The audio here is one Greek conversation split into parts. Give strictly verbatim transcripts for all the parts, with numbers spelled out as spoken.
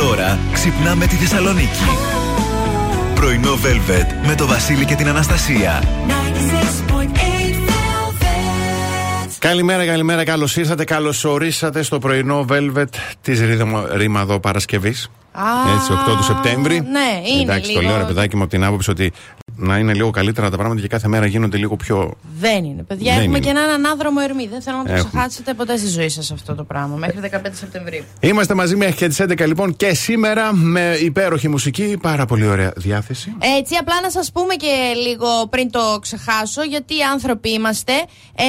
Τώρα ξυπνάμε τη Θεσσαλονίκη. Πρωινό Velvet με το Βασίλη και την Αναστασία. Καλημέρα, καλημέρα, καλώς ήρθατε, καλώς ορίσατε στο πρωινό Velvet της Ρήμαδο Παρασκευής. Ah, έτσι, οκτώ του Σεπτέμβρη. Ναι, είναι. Εντάξει, λίγο... το λέω ρε παιδάκι μου από την άποψη ότι να είναι λίγο καλύτερα τα πράγματα και κάθε μέρα γίνονται λίγο πιο. Δεν είναι, παιδιά. Δεν έχουμε είναι. Και έναν ανάδρομο ερμή. Δεν θέλω να το έχουμε. Ξεχάσετε ποτέ στη ζωή σας αυτό το πράγμα. Μέχρι δεκαπέντε Σεπτεμβρίου. Είμαστε μαζί μέχρι και τις έντεκα λοιπόν και σήμερα με υπέροχη μουσική. Πάρα πολύ ωραία διάθεση. Έτσι, απλά να σας πούμε και λίγο πριν το ξεχάσω, γιατί οι άνθρωποι είμαστε. Ε,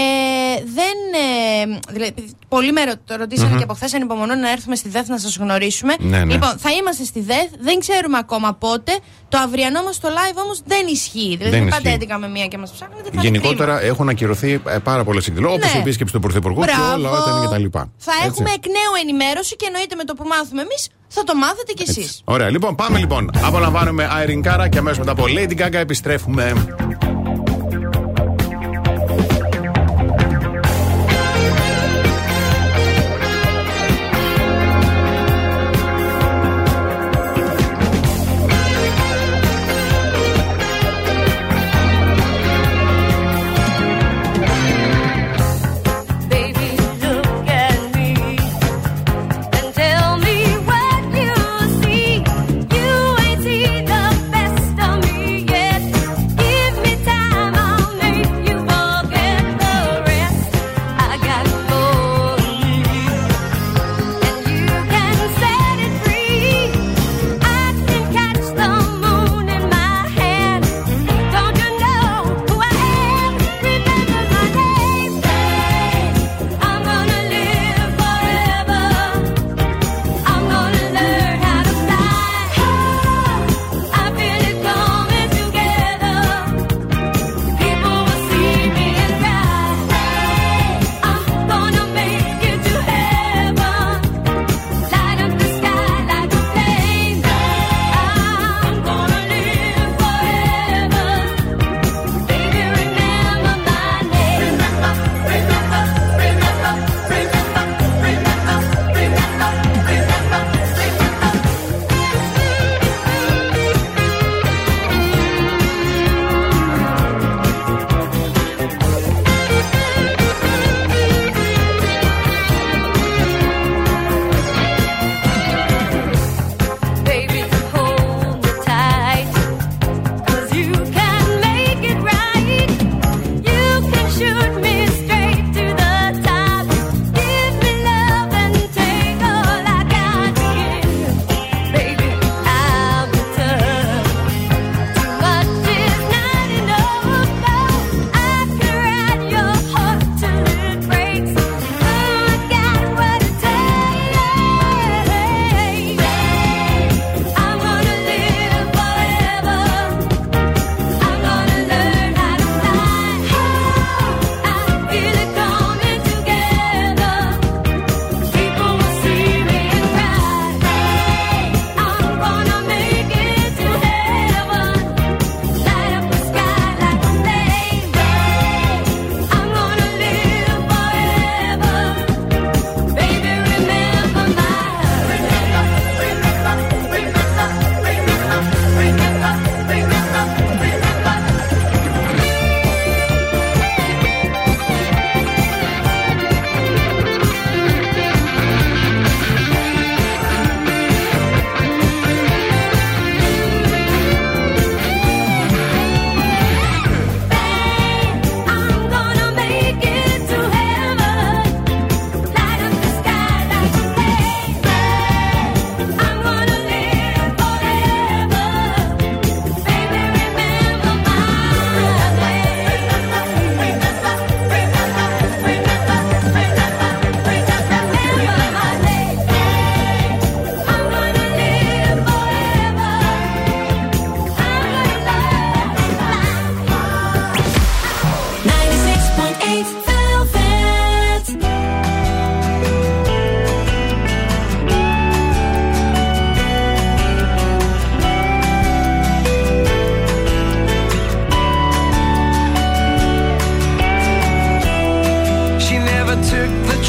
δεν. Ε, δηλαδή, πολλοί με ρωτήσατε mm-hmm. και από χθες ανυπομονώ να έρθουμε στη ΔΕΘ να σας γνωρίσουμε. Ναι, ναι. Λοιπόν, θα είμαστε στη ΔΕΘ, δεν ξέρουμε ακόμα πότε. Το αυριανό μας το live όμως δεν ισχύει. Δηλαδή δεν πάντα έντεκα με μία και μας ψάχνετε. Γενικότερα κρίμα. Έχουν ακυρωθεί πάρα πολλές εκδηλώσεις, ναι. όπως η επίσκεψη του Πρωθυπουργού Μπράβο. Και όλα όταν και τα λοιπά. Θα Έτσι. Έχουμε εκ νέου ενημέρωση και εννοείται με το που μάθουμε εμείς θα το μάθετε κι εσείς. Ωραία, λοιπόν, πάμε λοιπόν. Απολαμβάνουμε Airin Kara και αμέσως μετά από Lady Gaga επιστρέφουμε.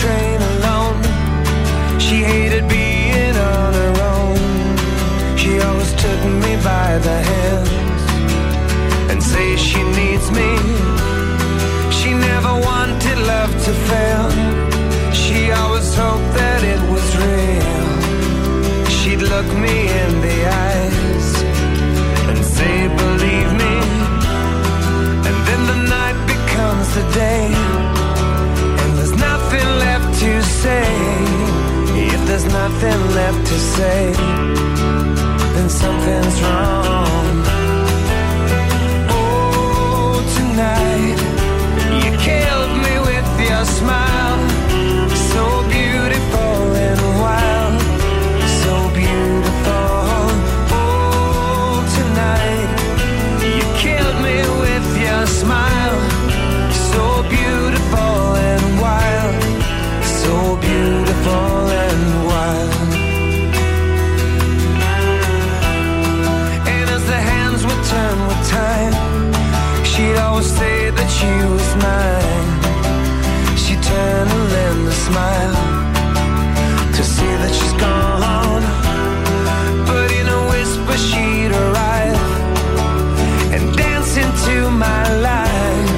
Train alone. She hated being on her own. nothing left to say, then something's wrong. Oh, tonight you killed me with your smile, so beautiful and wild, so beautiful. Oh, tonight you killed me with your smile, so beautiful and wild, so beautiful and wild. With time, she'd always say that she was mine. She turned a lend a smile to see that she's gone. But in a whisper she'd arrive and dance into my life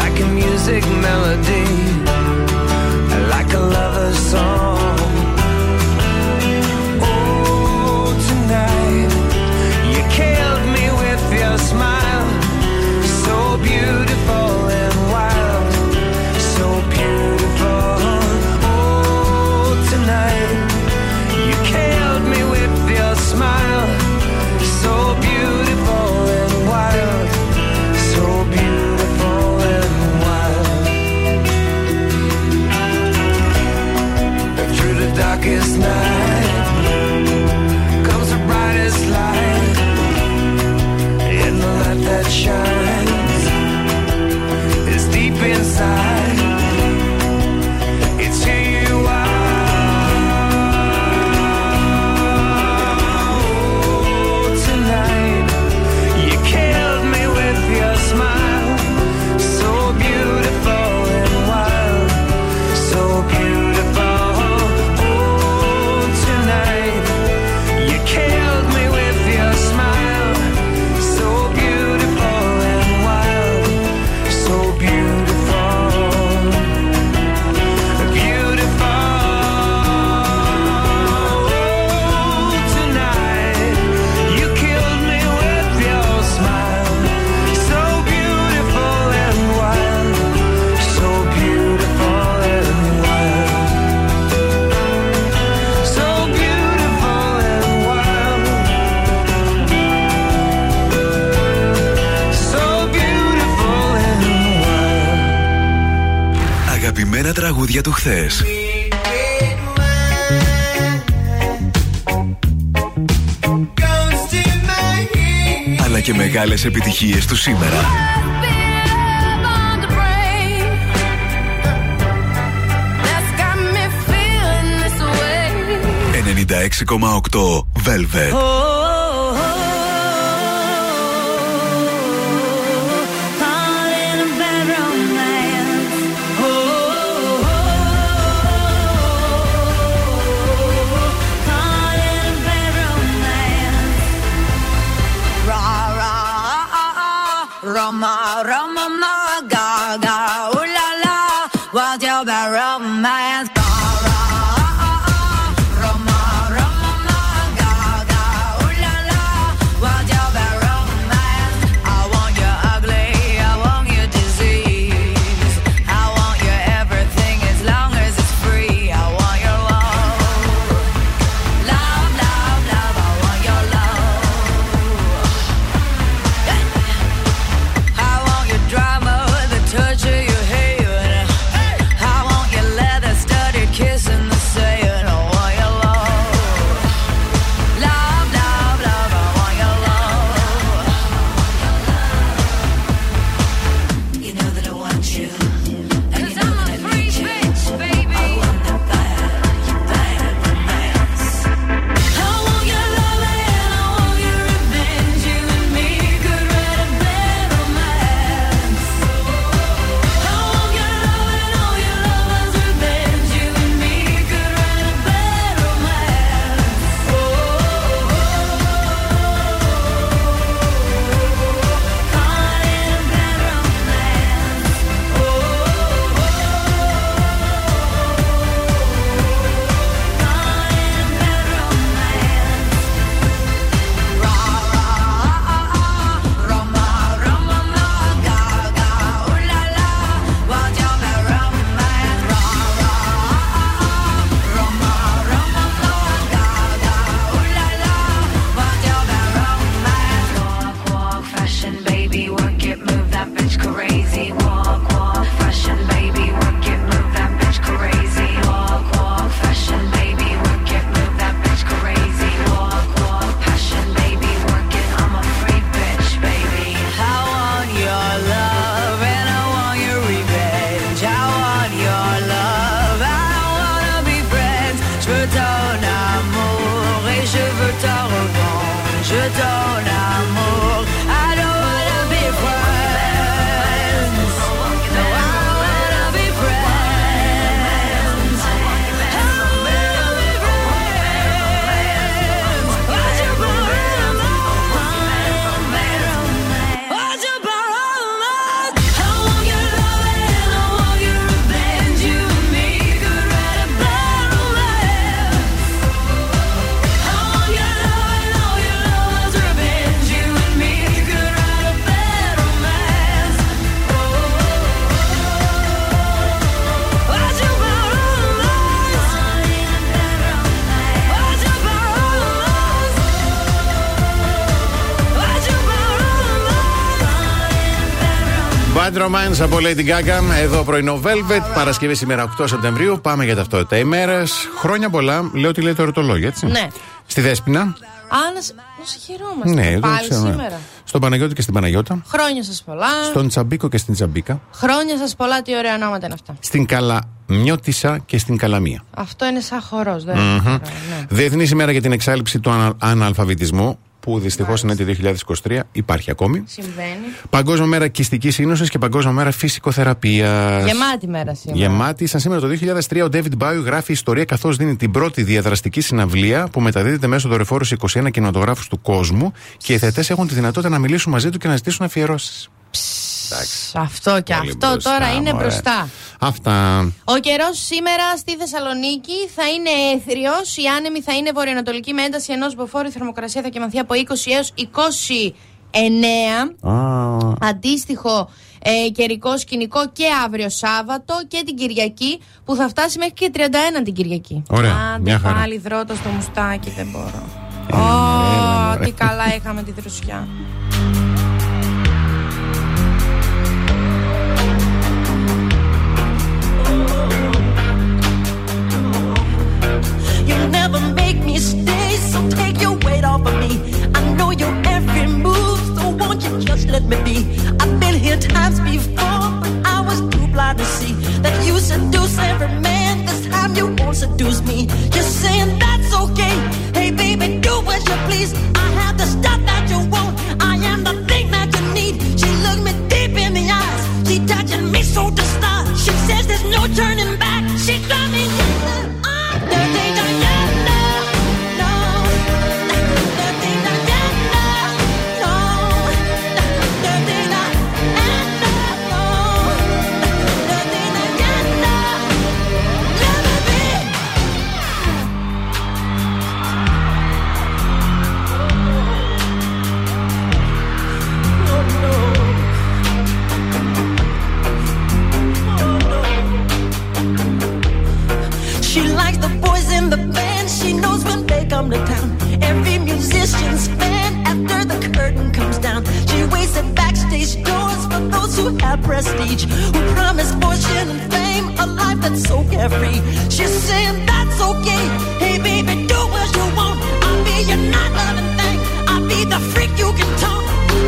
like a music melody, like a lover's song. Oh, tonight you can't. Your smile, so beautiful and wild, so beautiful. Oh, tonight you killed me with your smile, so beautiful and wild, so beautiful and wild. Through the darkest night comes the brightest light. That shines is deep inside. It's who you are. Oh, tonight you killed me with your smile, so beautiful and wild, so beautiful. Oh, tonight you killed me with your smile, so beautiful. Μένα τραγούδια του χθες. Αλλά και μεγάλες επιτυχίες του σήμερα. ενενήντα έξι κόμμα οκτώ Velvet. Roma, Roma, Roma, Gaga, ooh la la, what's your bad romance? Roma, Roma, Roma, Gaga, ooh veux ton amour et je veux ta revanche, je ton amour. I don't wanna be friends. No, I wanna be friends. I wanna be friends. What you borrowing my? What you borrowing my? I want your love and I want your revenge. You and me could write a battle love. I want your love and all your love's revenge. You and me could write a battle love. What you borrowing my? What you borrowing my? What you borrowing my? Bad Romance από Lady Gaga, εδώ πρωινό Velvet, Παρασκευή σήμερα οκτώ Σεπτεμβρίου. Πάμε για ταυτότητα ημέρας. Χρόνια πολλά, λέω τι λέει το ερωτολόγιο, έτσι. Ναι. Στη Δέσποινα, Άννα, σε χαιρόμαστε. Ναι, πάλι το σήμερα. Ναι. Στον Παναγιώτη και στην Παναγιώτα. Χρόνια σας πολλά. Στον Τσαμπίκο και στην Τσαμπίκα. Χρόνια σας πολλά, τι ωραία ονόματα είναι αυτά. Στην Καλαμιώτισσα και στην Καλαμία. Αυτό είναι σαν χορός, δεν είναι. Mm-hmm. Ναι. Διεθνή ημέρα για την εξάλληψη του ανα, αναλφαβητισμού, που δυστυχώς είναι το δύο χιλιάδες είκοσι τρία, υπάρχει ακόμη. Συμβαίνει. Παγκόσμια μέρα κυστικής ίνωσης και Παγκόσμια μέρα φυσικοθεραπείας. Γεμάτη μέρα σήμερα. Γεμάτη. Σαν σήμερα το δύο χιλιάδες τρία ο David Bowie γράφει ιστορία, καθώς δίνει την πρώτη διαδραστική συναυλία που μεταδίδεται μέσω δορυφόρου σε είκοσι ένα κινηματογράφους του κόσμου και οι θεατές έχουν τη δυνατότητα να μιλήσουν μαζί του και να ζητήσουν αφιερώσεις. Αυτό και πολύ αυτό μπροστά, τώρα είναι μωρέ. Μπροστά. Αυτά. Ο καιρός σήμερα στη Θεσσαλονίκη θα είναι έθριος. Η άνεμη θα είναι βορειοανατολική με ένταση ενός μποφόρ. Η θερμοκρασία θα κυμανθεί από είκοσι έως είκοσι εννέα. Ah. Αντίστοιχο ε, καιρικό σκηνικό και αύριο Σάββατο και την Κυριακή που θα φτάσει μέχρι και τριάντα ένα την Κυριακή. Ωραία. Άντε, μια χαρά. Πάλι δρότω στο μουστάκι, δεν μπορώ. Ω, oh, τι καλά είχαμε τη δροσιά. You never make me stay, so take your weight off of me. I know your every move, so won't you just let me be? I've been here times before, but I was too blind to see that you seduce every man. This time you won't seduce me. You're saying that's okay. Hey baby, do what you please. I have the stuff that you want. I am the thing that you need. She looked me deep in the eyes. She touching me so to start. She says there's no turning back. She got me in the eye. Come to town. Every musician's fan after the curtain comes down. She waits at backstage doors for those who have prestige, who promise fortune and fame, a life that's so carefree. She's saying that's okay. Hey baby, do what you want. I'll be your night loving thing. I'll be the freak you can talk.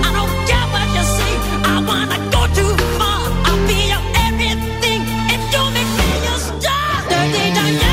I don't care what you say. I wanna go too far. I'll be your everything if you make me your star. Dirty Diana.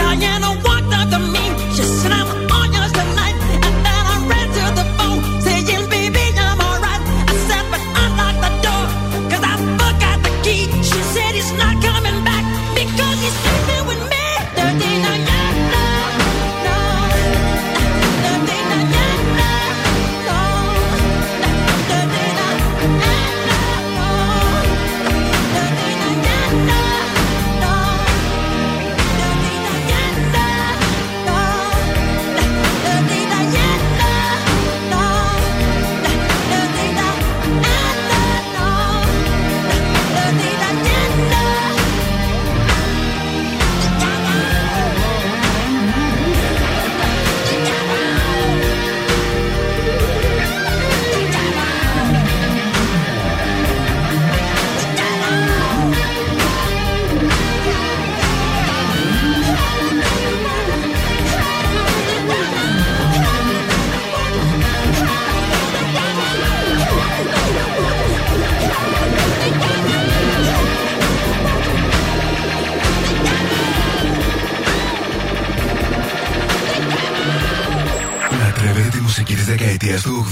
Diana walked up to me, she said I'm on yours tonight, and then I λατρεύετε τη μουσική της δεκαετίας του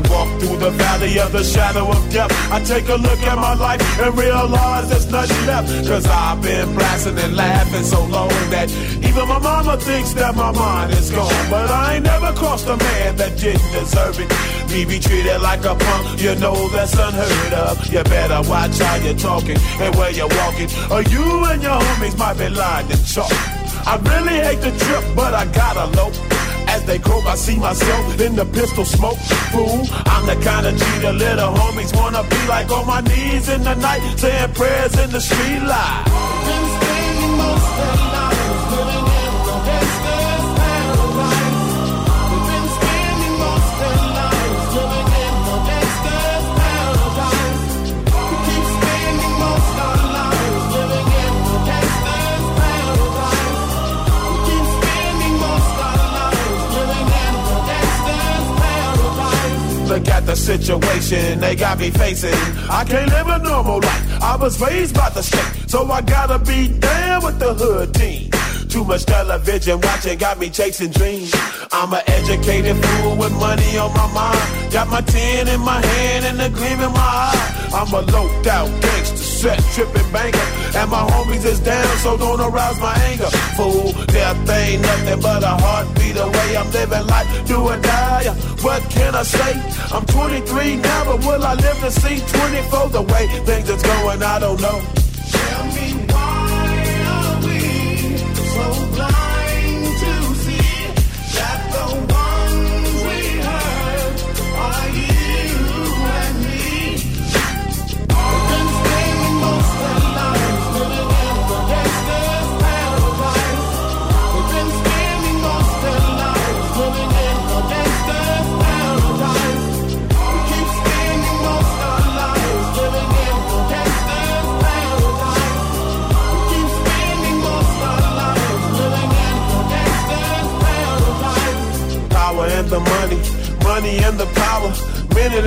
I walk through the valley of the shadow of death. I take a look at my life and realize there's nothing left. Cause I've been blasting and laughing so long that even my mama thinks that my mind is gone. But I ain't never crossed a man that didn't deserve it. Me be treated like a punk, you know that's unheard of. You better watch how you're talking and where you're walking, or you and your homies might be lying to chalk. I really hate the trip, but I gotta low. As they croak, I see myself in the pistol smoke. Fool, I'm the kind of G the little homies wanna be like, on my knees in the night, saying prayers in the street light. Been spending most of the night living in the gangster's paradise. We've been spending most of the night living in the gangster's paradise. We keep spending most of the night living in the gangster's paradise. We keep spending most of the night. Look at the situation they got me facing. I can't live a normal life. I was raised by the state, so I gotta be down with the hood team. Too much television watching got me chasing dreams. I'm an educated fool with money on my mind. Got my tin in my hand and a gleam in my eye. I'm a low-down gangster, set tripping banker. And my homies is down, so don't arouse my anger. Fool, death ain't nothing but a heartbeat away. I'm living life, do or die. What can I say? I'm twenty-three now, but will I live to see twenty-four? The way things is going, I don't know. Tell me why are we so blind? The money, money and the power. Minute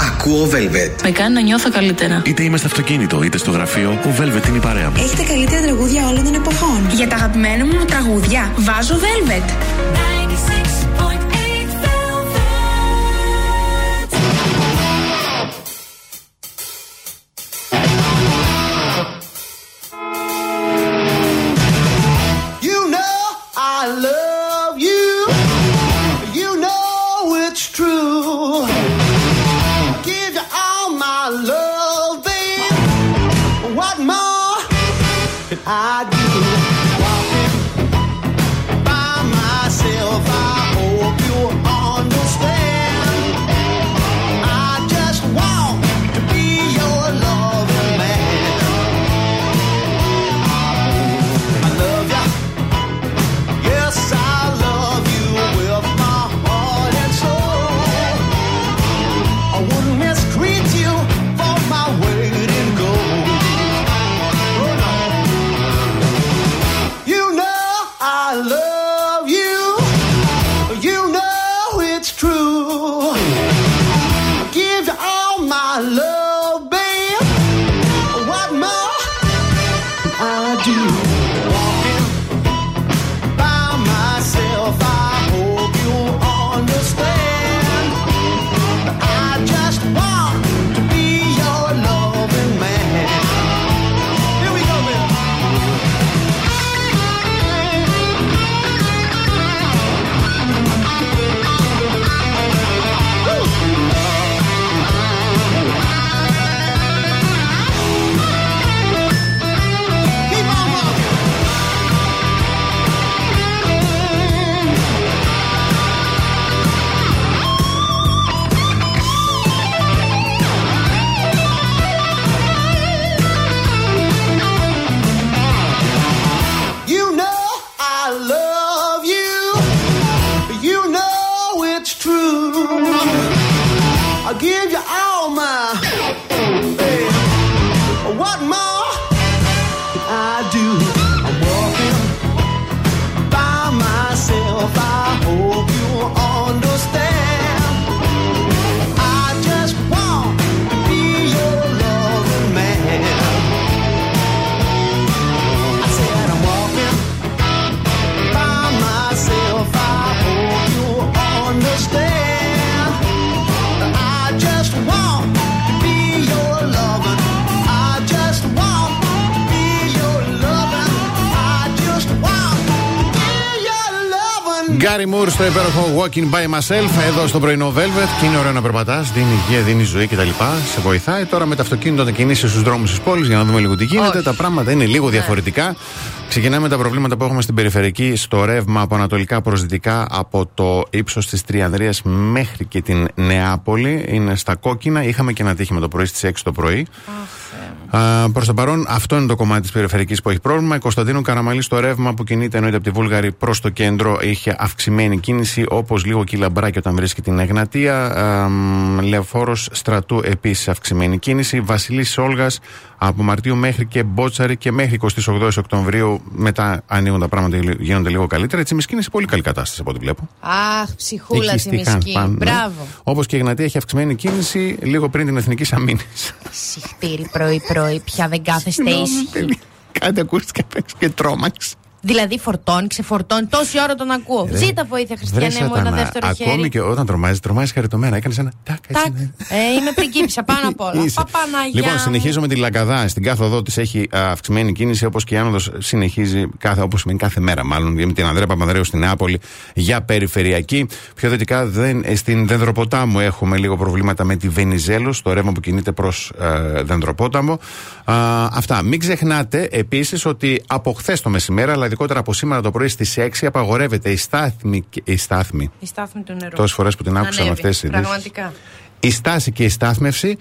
Ακούω Velvet. Με κάνει να νιώθω καλύτερα. Είτε είμαι στο αυτοκίνητο, είτε στο γραφείο, ο Velvet είναι η παρέα μου. Έχει τα καλύτερα τραγούδια όλων των εποχών. Για τα αγαπημένα μου τραγούδια, βάζω Velvet. Στο υπέροχο Walking by Myself εδώ στο πρωινό Velvet, και είναι ωραίο να περπατάς, δίνει υγεία, δίνει ζωή κτλ. Σε βοηθάει. Τώρα με το αυτοκίνητο να κινείσαι στους δρόμους της πόλης για να δούμε λίγο τι γίνεται. Όχι. Τα πράγματα είναι λίγο διαφορετικά. Ξεκινάμε με τα προβλήματα που έχουμε στην περιφερειακή, στο ρεύμα από ανατολικά προς δυτικά, από το ύψος της Τριανδρίας μέχρι και την Νεάπολη. Είναι στα κόκκινα. Είχαμε και ένα τύχημα το πρωί στις έξι το πρωί. Uh, προς το παρόν, αυτό είναι το κομμάτι της περιφερειακής που έχει πρόβλημα. Η Κωνσταντίνου Καραμαλή στο ρεύμα που κινείται εννοείται από τη Βούλγαρη προς το κέντρο, είχε αυξημένη κίνηση, όπως λίγο και η Λαμπράκη όταν βρίσκει την Εγνατία. Uh, Λεωφόρος Στρατού επίσης αυξημένη κίνηση. Βασιλής Όλγας από Μαρτίου μέχρι και Μπότσαρη και μέχρι εικοστή όγδοη Οκτωβρίου. Μετά ανοίγουν τα πράγματα, γίνονται λίγο καλύτερα. Η Τσιμισκή είναι σε πολύ καλή κατάσταση από ό,τι βλέπω. Αχ, ψυχούλα Τσιμισκή. Μπράβο. Όπως και η Εγνατία έχει αυξημένη κίνηση λίγο πριν την Εθνική Αμήνη. Συχτήρι πρωί-πρωί. Πια δεν κάθεστε ήσυχοι. Κάτι ακούστηκε και τρόμαξε. Δηλαδή φορτώνει, ξεφορτώνει. Τόση ώρα τον ακούω. Ρε, ζήτα βοήθεια, Χριστιανέ μου, ένα δεύτερο χέρι. Ακόμη και όταν τρομάζει, τρομάζει χαριτωμένα. Έκανε ένα τάκ. τάκ. Ε, είμαι πριγκίπισσα πάνω απ' όλα. Παπαναγιά. Λοιπόν, συνεχίζω με τη Λαγκαδά. Στην κάθοδό της έχει αυξημένη κίνηση, όπως και η άνοδος συνεχίζει, όπως σημαίνει κάθε μέρα μάλλον, με την Ανδρέα Παπανδρέου στην Νεάπολη για περιφερειακή. Πιο δυτικά, δεν, στην Δενδροποτάμο έχουμε λίγο προβλήματα με τη Βενιζέλου, στο ρεύμα που κινείται προς ε, Δενδροπόταμο. Ε, αυτά. Μην ξεχνάτε επίσης ότι από χθες το μεσημέρι, ειδικότερα από σήμερα το πρωί στις έξι, απαγορεύεται η στάθμη, η στάθμη, η στάθμη του νερού. Τόσες φορές που την άκουσα με αυτές τις ειδήσεις. Η στάση και η στάθμευση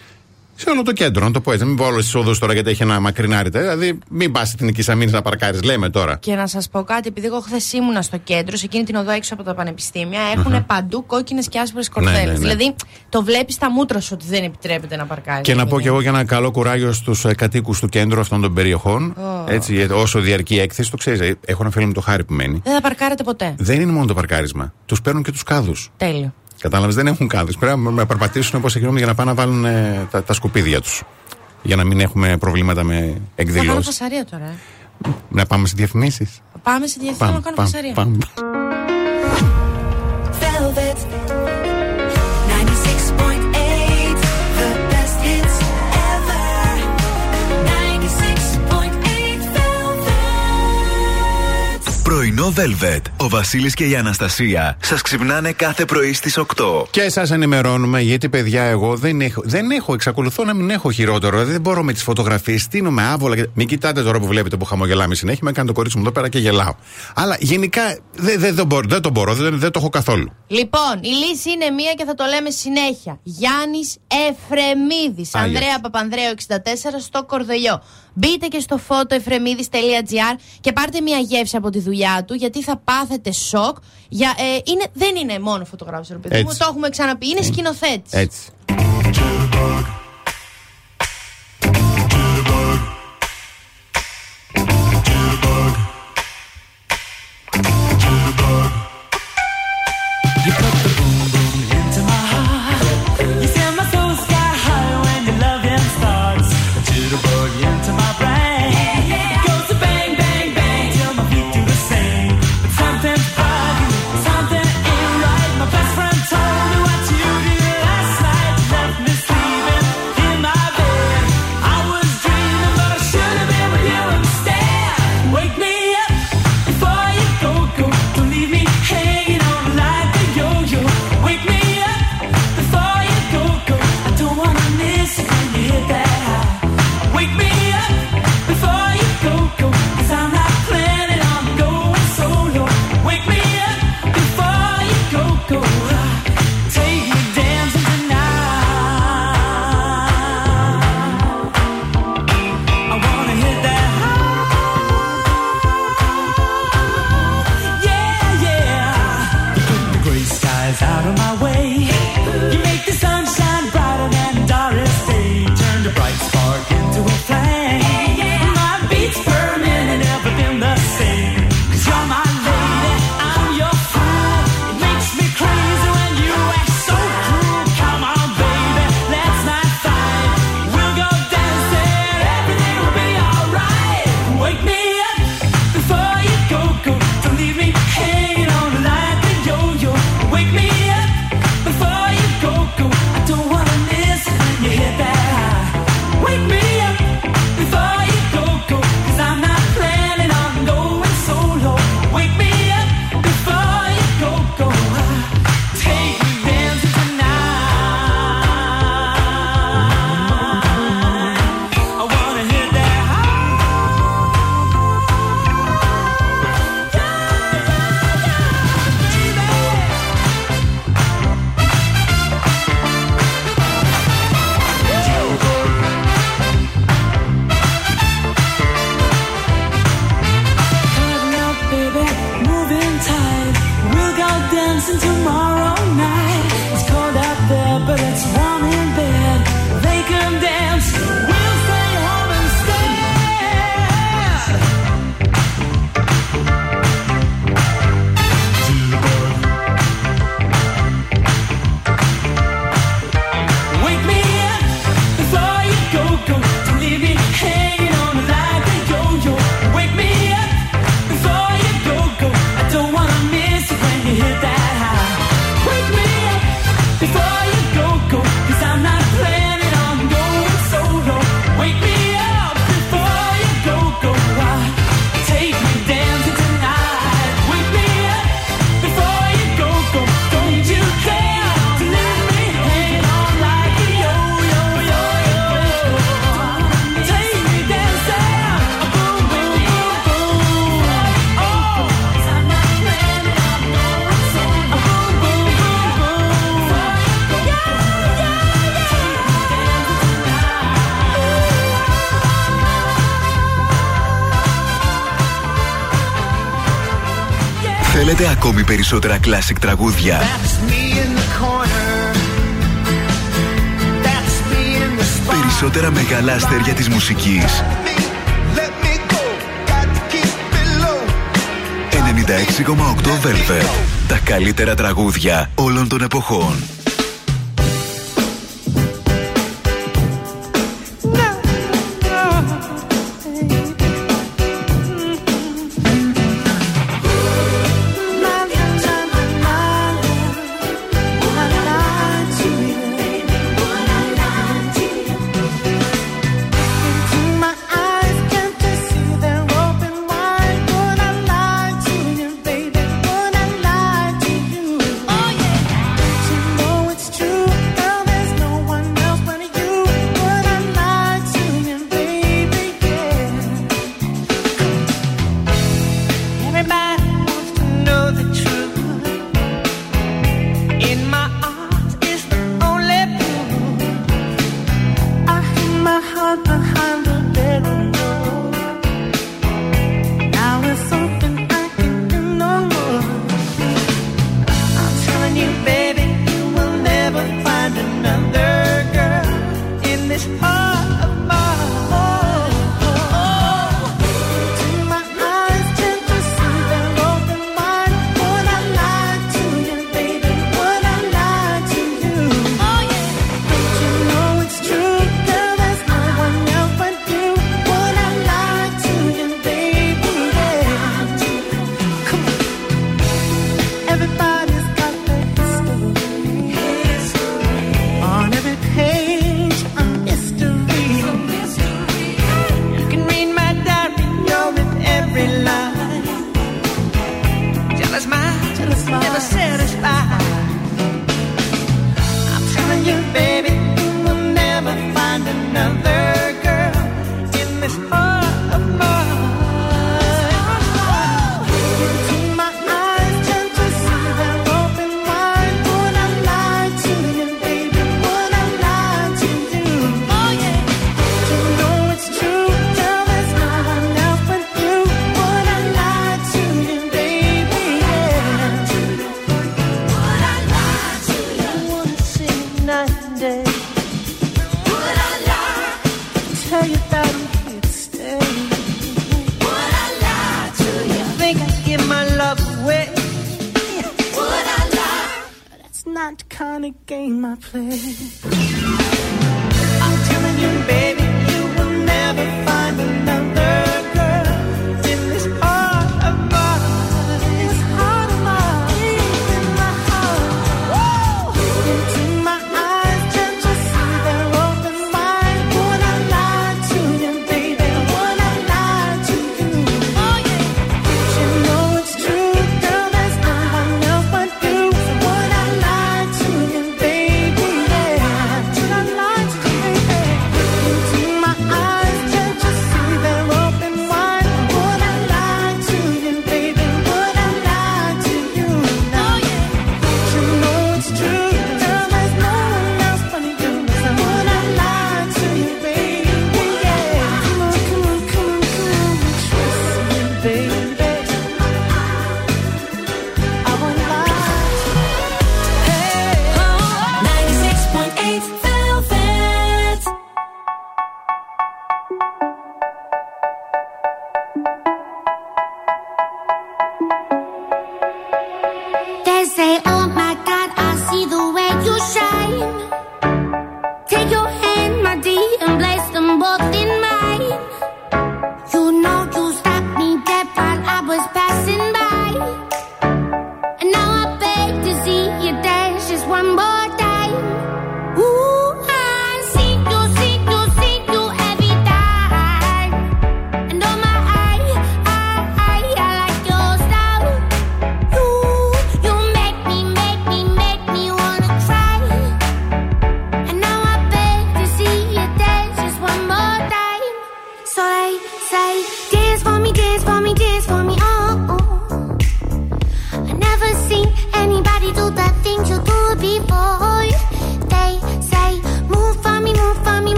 σε όλο το κέντρο, να το πω έτσι. Μην πω όλες τις οδούς τώρα γιατί έχει ένα μακρινάρι. Δηλαδή, μην πα στην Εθνική Αμήνη να παρκάρεις, λέμε τώρα. Και να σας πω κάτι, επειδή εγώ χθες ήμουνα στο κέντρο, σε εκείνη την οδό έξω από τα πανεπιστήμια, έχουν uh-huh. παντού κόκκινες και άσπρες κορδέλες. Ναι, ναι, ναι. Δηλαδή, το βλέπεις στα μούτρα σου ότι δεν επιτρέπεται να παρκάρεις. Και να πω κι εγώ για ένα καλό κουράγιο στους κατοίκους του κέντρου αυτών των περιοχών. Oh. Έτσι, όσο διαρκεί η έκθεση, το ξέρεις. Έχω ένα φίλο μου το Χάρη που μένει. Δεν θα παρκάρετε ποτέ. Δεν είναι μόνο το παρκάρισμα. Τους παίρνουν και τους κάδους. Τέλειο. Κατάλαβες, δεν έχουν κάδους. Πρέπει να περπατήσουν όπως εκείνο για να πάνε να βάλουν ε, τα, τα σκουπίδια τους. Για να μην έχουμε προβλήματα με εκδηλώσεις. Θα κάνω φασαρία τώρα. Ε. Να πάμε σε διαφημίσεις. Πάμε σε διαφημίσεις, να κάνω φασαρία. Πάμε. Πρωινό Velvet. Ο Βασίλης και η Αναστασία σας ξυπνάνε κάθε πρωί στις οκτώ. Και σας ενημερώνουμε γιατί, παιδιά, εγώ δεν έχω, δεν έχω εξακολουθώ να μην έχω χειρότερο. Δηλαδή δεν μπορώ με τις φωτογραφίες, στείνω με άβολα. Μην κοιτάτε τώρα που βλέπετε που χαμογελάμε συνέχεια. Με κάνει το κορίτσι μου εδώ πέρα και γελάω. Αλλά γενικά δεν δε, δε, δε το μπορώ, δεν δε το έχω καθόλου. Λοιπόν, η λύση είναι μία και θα το λέμε συνέχεια. Γιάννης Εφρεμίδης. Άγια. Ανδρέα Παπανδρέου εξήντα τέσσερα στο Κορδελιό. Μπείτε και στο photoefremidis.gr και πάρτε μια γεύση από τη δουλειά του, γιατί θα πάθετε σοκ. Για, ε, είναι, δεν είναι μόνο φωτογράφος, ρε παιδί μου, το έχουμε ξαναπεί. Είναι σκηνοθέτης. Έτσι. Bang, bang. Θέλετε ακόμη περισσότερα classic τραγούδια? Περισσότερα μεγάλα αστέρια της μουσικής. ενενήντα έξι κόμμα οκτώ Velvet. Τα καλύτερα τραγούδια όλων των εποχών.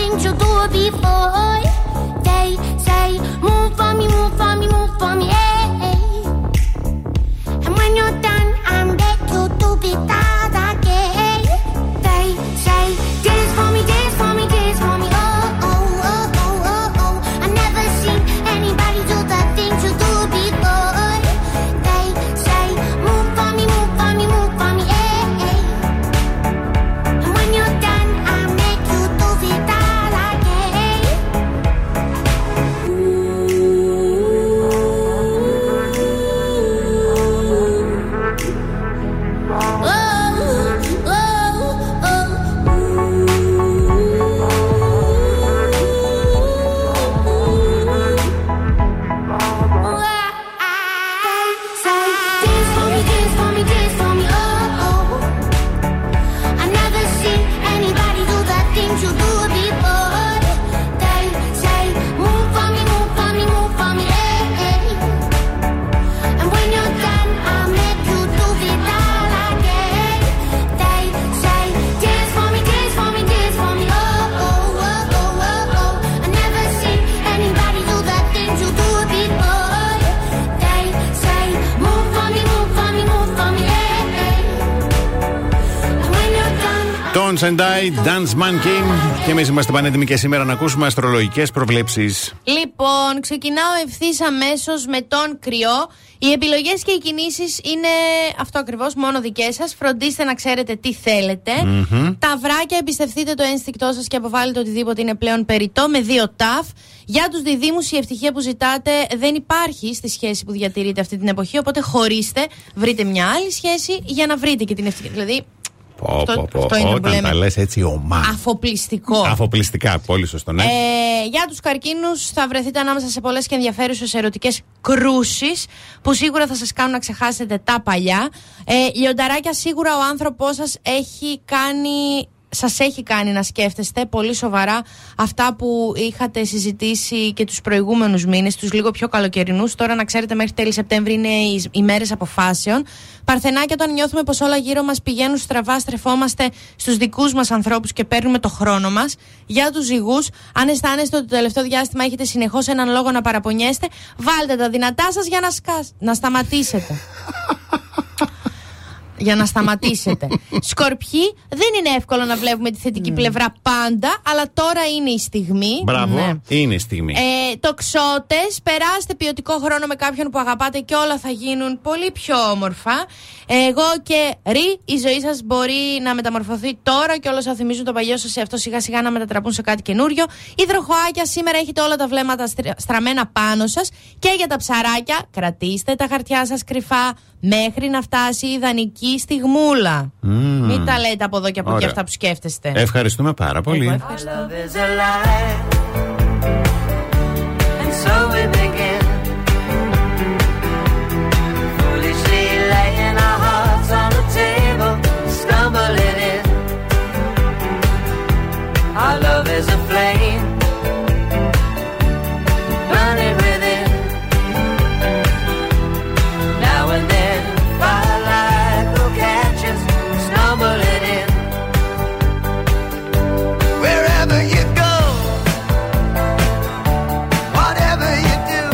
everything you do before. They say, move for me, move for me, move for me, yeah. And when you're done, I'm back to do it all again. They say, dance for me, dance for me, dance for me, oh, oh, oh, oh, oh, oh. I've never seen anybody do the things you do before. They say, move for me, move for me, move for me, yeah. And when you're done, I'll make you do it all again. Oh, oh, oh. Dance for me, dance for me, dance for me, oh, oh. I've never seen anybody do the things you do before. They say, move for me, move for me, move for me, eh, eh. And when you're done, I'll make you do it all again. They say, dance for me, dance for me, dance for me, oh, oh, oh, oh, oh, oh. I've never seen anybody do the things you do before. They say, move for me, move for me, move for me, eh, eh. And when you're done, Tons and I, Dance Monkey. Και εμείς είμαστε πανέτοιμοι και σήμερα να ακούσουμε αστρολογικές προβλέψεις. Λοιπόν, ξεκινάω ευθύς αμέσως με τον Κριό. Οι επιλογές και οι κινήσεις είναι αυτό ακριβώς, μόνο δικές σας. Φροντίστε να ξέρετε τι θέλετε. Mm-hmm. Τα βράκια, εμπιστευτείτε το ένστικτό σας και αποβάλλετε οτιδήποτε είναι πλέον περιττό με δύο ταφ. Για τους διδήμους, η ευτυχία που ζητάτε δεν υπάρχει στη σχέση που διατηρείτε αυτή την εποχή. Οπότε χωρίστε, βρείτε μια άλλη σχέση για να βρείτε και την ευτυχία. Δηλαδή, Πω, αυτό, πω, πω. Αυτό είναι όταν τα λες έτσι ομά. Αφοπλιστικό. Αφοπλιστικά, πολύ σωστό, ναι. Ε, για τους καρκίνους, θα βρεθείτε ανάμεσα σε πολλές και ενδιαφέρουσες ερωτικές κρούσεις που σίγουρα θα σας κάνουν να ξεχάσετε τα παλιά. Ε, λιονταράκια, σίγουρα ο άνθρωπός σας έχει κάνει... σας έχει κάνει να σκέφτεστε πολύ σοβαρά αυτά που είχατε συζητήσει και τους προηγούμενους μήνες, τους λίγο πιο καλοκαιρινούς. Τώρα να ξέρετε μέχρι τέλη Σεπτέμβρη είναι οι μέρες αποφάσεων. Παρθενάκια, όταν νιώθουμε πως όλα γύρω μας πηγαίνουν στραβά, στρεφόμαστε στους δικούς μας ανθρώπους και παίρνουμε το χρόνο μας. Για τους ζυγούς, αν αισθάνεστε ότι το τελευταίο διάστημα έχετε συνεχώς έναν λόγο να παραπονιέστε, βάλτε τα δυνατά σας για να, σκάσ... να σταματήσετε. Για να σταματήσετε. Σκορπιοί, δεν είναι εύκολο να βλέπουμε τη θετική πλευρά πάντα, αλλά τώρα είναι η στιγμή. Μπράβο, ναι. Είναι η στιγμή. Ε, τοξότες, περάστε ποιοτικό χρόνο με κάποιον που αγαπάτε και όλα θα γίνουν πολύ πιο όμορφα. Εγώ και ρι, η ζωή σας μπορεί να μεταμορφωθεί τώρα και όλα θα θυμίζουν το παλιό σας σε αυτό, σιγά σιγά να μετατραπούν σε κάτι καινούριο. Υδροχοάκια, σήμερα έχετε όλα τα βλέμματα στραμμένα πάνω σας. Και για τα ψαράκια, κρατήστε τα χαρτιά σας κρυφά μέχρι να φτάσει η ιδανική στιγμούλα. Mm. Μην τα λέτε από εδώ και από εκεί αυτά που σκέφτεστε. Ευχαριστούμε πάρα πολύ. Εγώ ευχαριστώ. Our love is a flame, burning within. Now and then, firelight will catch us, stumbling in. Wherever you go, whatever you do.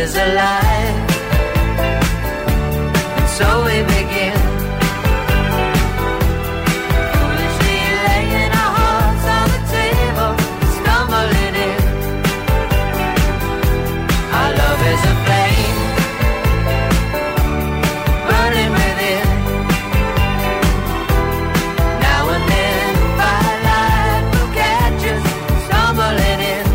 is a lie. And so we begin, foolishly laying our hearts on the table, stumbling in. Our love is a flame, burning within. Now and then firelight will catch us, stumbling in.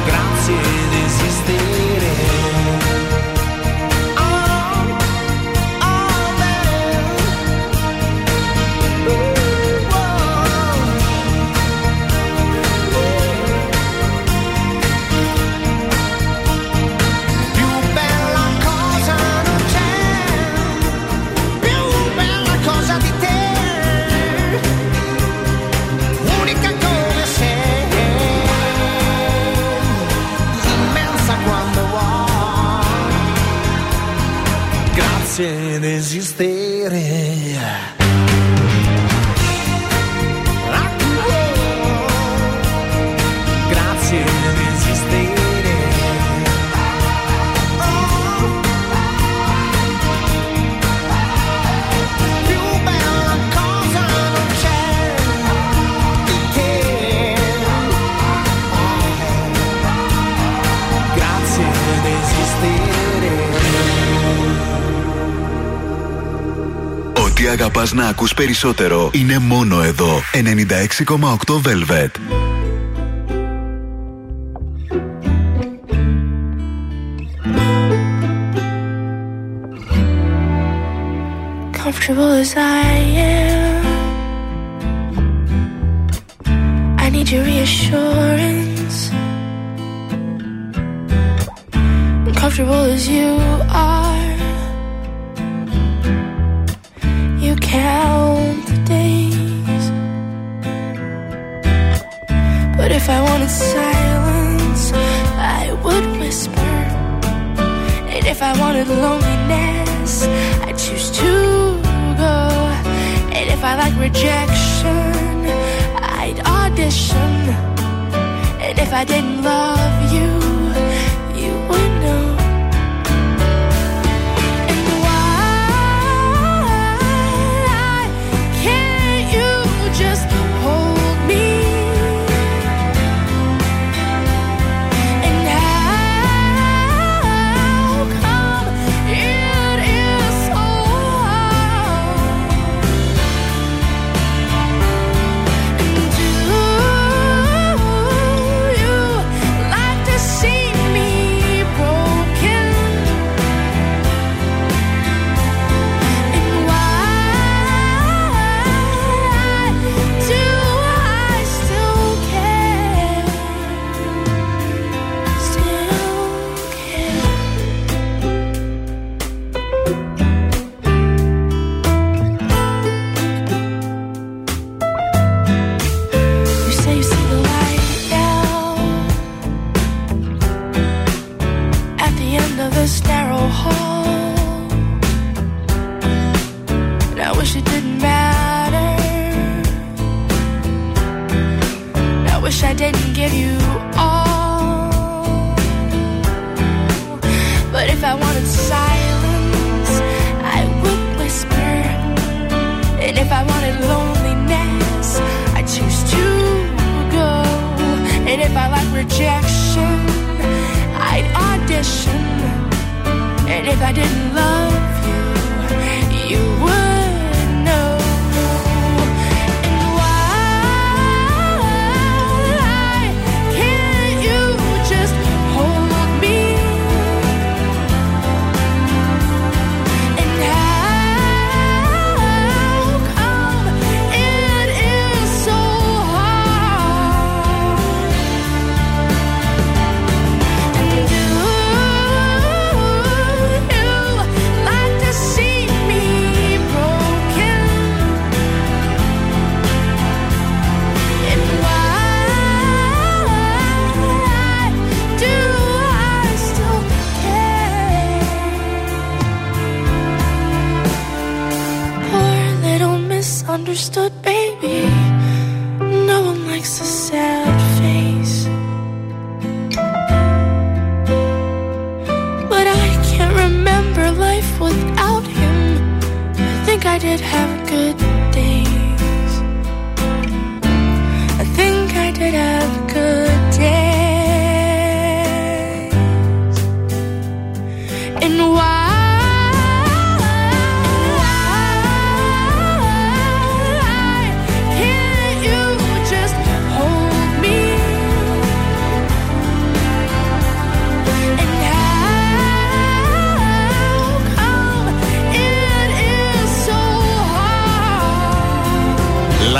Grazie di esistere. Oh, sin esistere. Τι αγαπάς να ακούς περισσότερο είναι μόνο εδώ. ενενήντα έξι κόμμα οκτώ Velvet. Comfortable as I am, I need your reassurance. Comfortable as you are, you count the days. But if I wanted silence, I would whisper. And if I wanted loneliness, I'd choose to go. And if I like rejection, I'd audition. And if I didn't love you, you would know.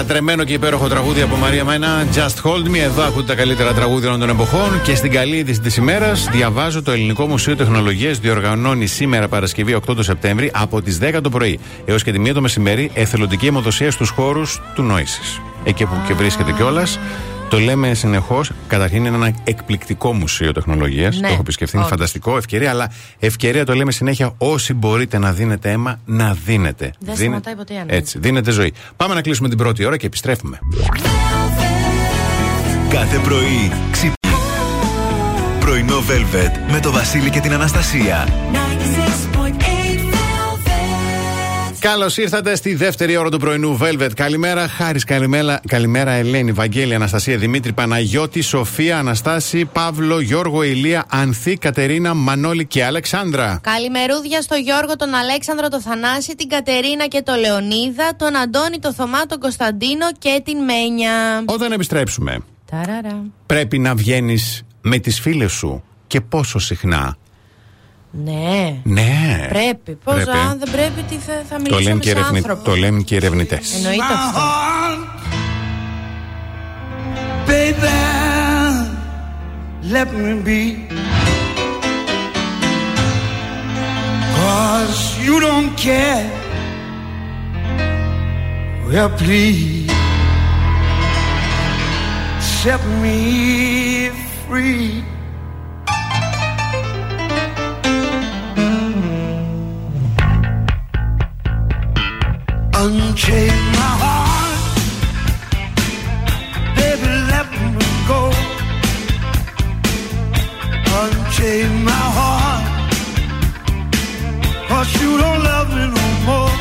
Τρεμένο και υπέροχο τραγούδι από Μαρία Μαϊνά, Just Hold Me. Εδώ ακούτε τα καλύτερα τραγούδια των εποχών. Και στην καλή είδηση της ημέρας, διαβάζω, το Ελληνικό Μουσείο Τεχνολογίας διοργανώνει σήμερα Παρασκευή οκτώ του Σεπτέμβρη από τις δέκα το πρωί έως και τη μία το μεσημέρι εθελοντική αιμοδοσία στους χώρους του Νόησης. Εκεί που και βρίσκεται κιόλας. Το λέμε συνεχώς. Καταρχήν είναι ένα εκπληκτικό μουσείο τεχνολογίας. Ναι, το έχω επισκεφθεί. Είναι φανταστικό, ευκαιρία, αλλά ευκαιρία το λέμε συνέχεια. Όσοι μπορείτε να δίνετε αίμα, να δίνετε. Δεν Δίνε... σταματάει ποτέ αίμα. Έτσι. Δίνετε ζωή. Πάμε να κλείσουμε την πρώτη ώρα και επιστρέφουμε. Κάθε πρωί ξυπνάμε. Πρωινό Velvet με το Βασίλη και την Αναστασία. Καλώς ήρθατε στη δεύτερη ώρα του πρωινού Velvet. Καλημέρα Χάρης, καλημέρα, καλημέρα Ελένη, Βαγγέλη, Αναστασία, Δημήτρη, Παναγιώτη, Σοφία, Αναστάση, Παύλο, Γιώργο, Ηλία, Ανθή, Κατερίνα, Μανώλη και Αλεξάνδρα. Καλημερούδια στο Γιώργο, τον Αλέξανδρο, τον Θανάση, την Κατερίνα και τον Λεωνίδα, τον Αντώνη, τον Θωμά, τον Κωνσταντίνο και την Μένια. Όταν επιστρέψουμε, Ταραρα. πρέπει να βγαίνεις με τις φίλες σου και πόσο συχνά. Ναι. ναι. Πρέπει. Πώς, πρέπει. αν δεν πρέπει, τι θα, θα μιλήσουμε σε ερευνη... άνθρωπο. Το λένε και οι ερευνητές. Εννοείται αυτό. Baby, let me be. 'Cause you don't care. Well, please set me free. Unchain my heart, baby, let me go. Unchain my heart, 'cause you don't love me no more.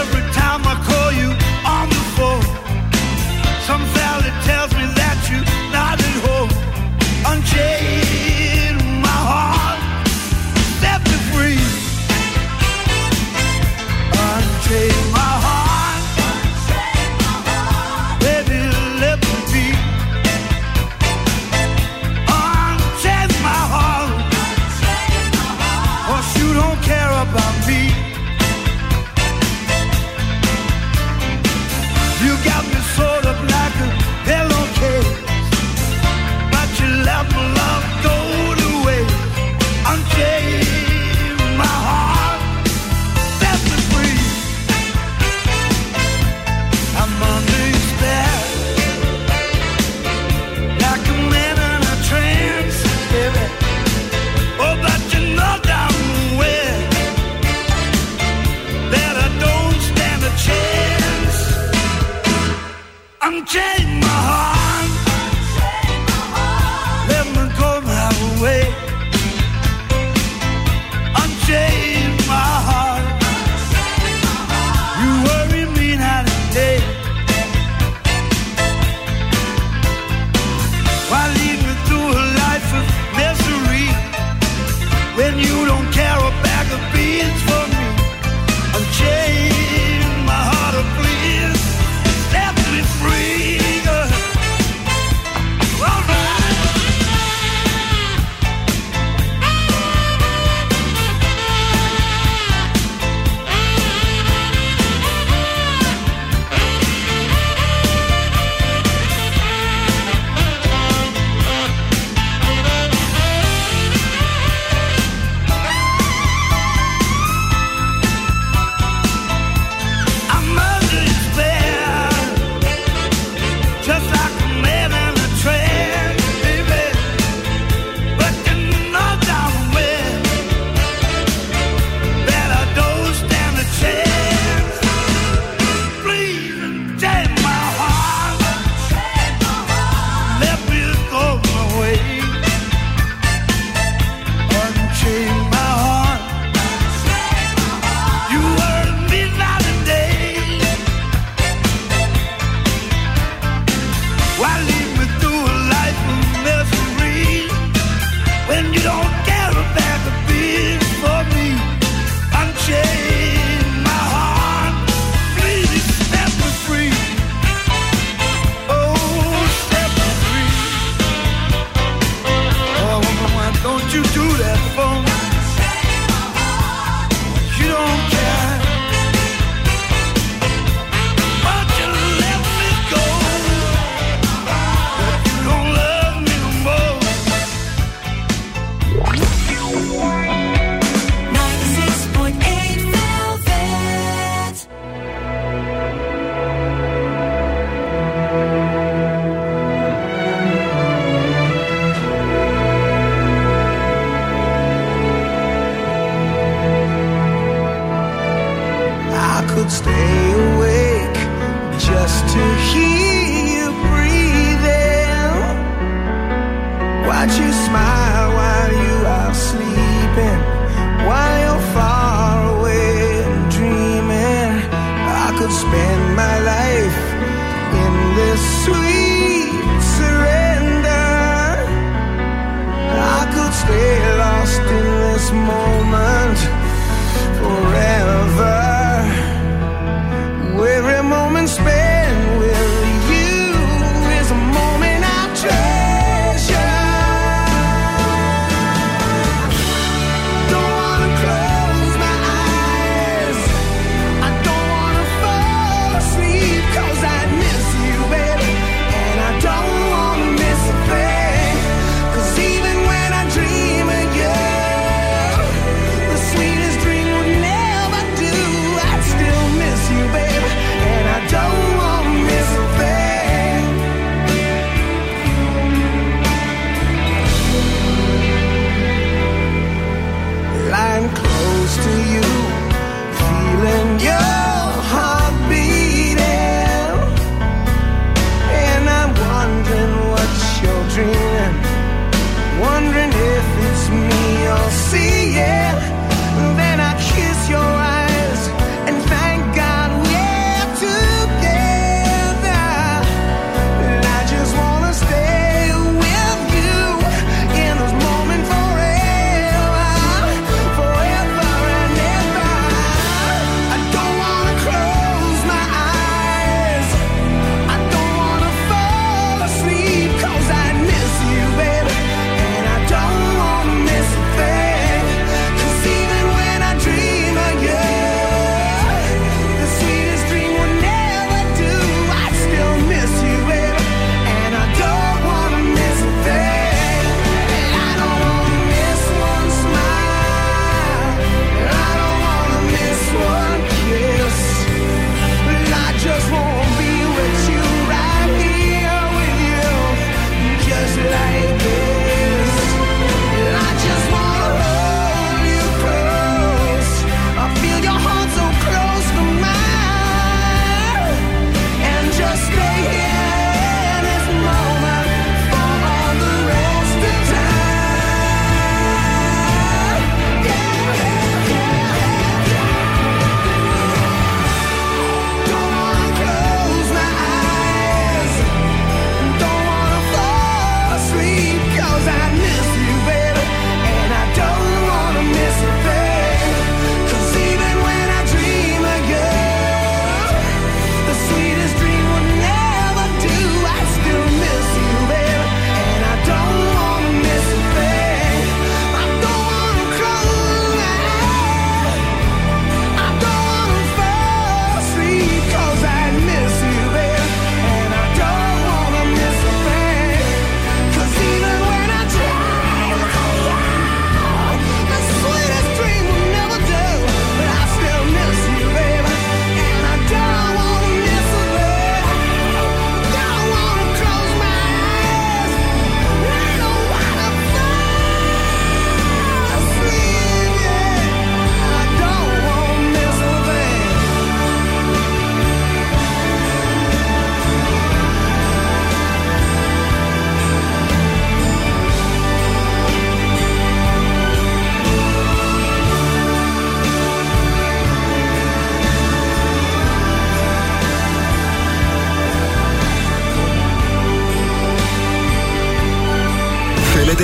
Every time I call you on the phone, some fella tells me that you're not at home. Unchain my heart. Unchain my heart, unchain my heart, baby, let me be. Unchain my heart, unchain my heart, 'cause you don't care about me. You got me sewed up like a pillowcase, but you let my love go to waste. Unchain my heart. Unchain my heart, let me go my way. Unchain my heart, you worry me night and day. Why lead me through a life of misery when you don't care a bag of beans for me? Unchain my heart, oh please. Free girl. All right.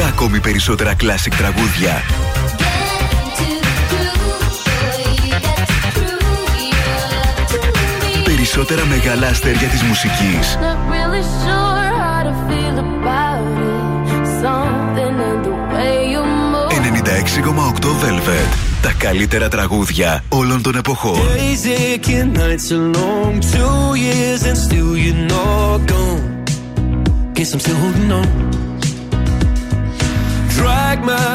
Ακόμη περισσότερα classic τραγούδια. Περισσότερα μεγάλα αστέρια της μουσικής. ενενήντα έξι κόμμα οκτώ Velvet. Τα καλύτερα τραγούδια όλων των εποχών. Drag my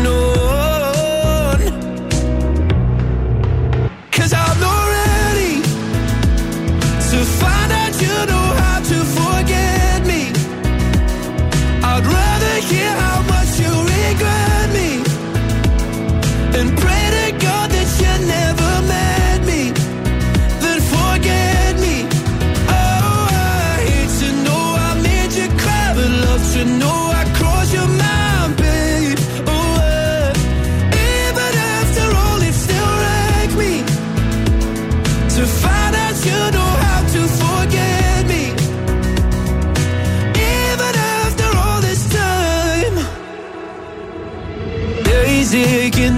on. 'Cause I'm not ready to find out you know how to forget me. I'd rather hear how much you regret me and pray to God that you never met me, then forget me. Oh, I hate to know I made you cry, but love to know I crossed your mind, babe. Oh, uh, even after all, it still wrecked me to find out you know how to forget me. Even after all this time, days aching,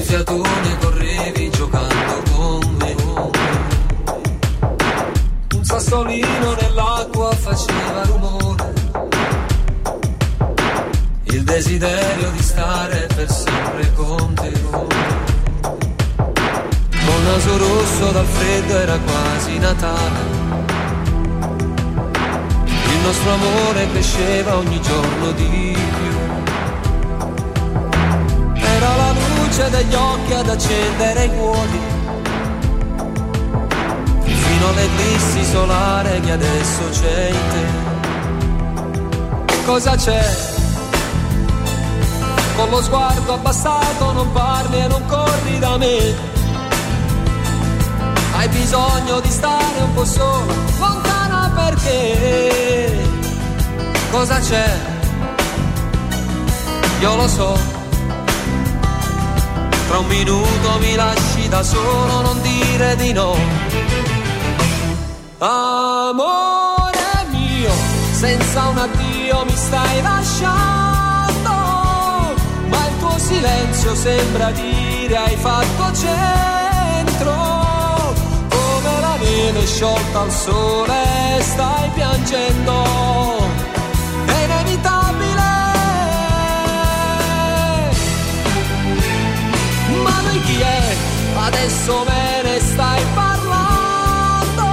mezzi atone correvi giocando con me. Un sassolino nell'acqua faceva rumore. Il desiderio di stare per sempre con te. Col naso rosso dal freddo era quasi Natale. Il nostro amore cresceva ogni giorno di più. Era la luce degli occhi ad accendere i cuori, fino all'ellissi solare che adesso c'è in te. Cosa c'è? Con lo sguardo abbassato non parli e non corri da me. Hai bisogno di stare un po' sola, lontana perché? Cosa c'è? Io lo so. Tra un minuto mi lasci da solo, non dire di no. Amore mio, senza un addio mi stai lasciando, ma il tuo silenzio sembra dire hai fatto centro. Neve sciolta al sole, stai piangendo, è inevitabile. Ma noi chi è? Adesso me ne stai parlando.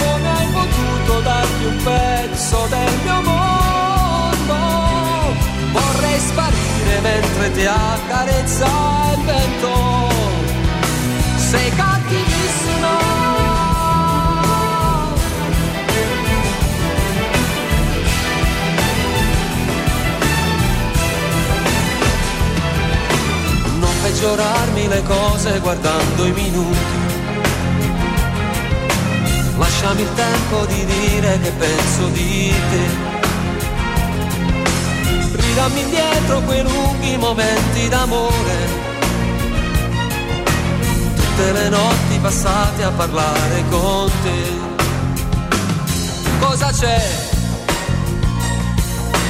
Come hai potuto darmi un pezzo del mio mondo? Vorrei sparire mentre ti accarezza il vento. Sei cattivissimo. Peggiorarmi le cose guardando i minuti. Lasciami il tempo di dire che penso di te. Ridammi indietro quei lunghi momenti d'amore, tutte le notti passate a parlare con te. Cosa c'è?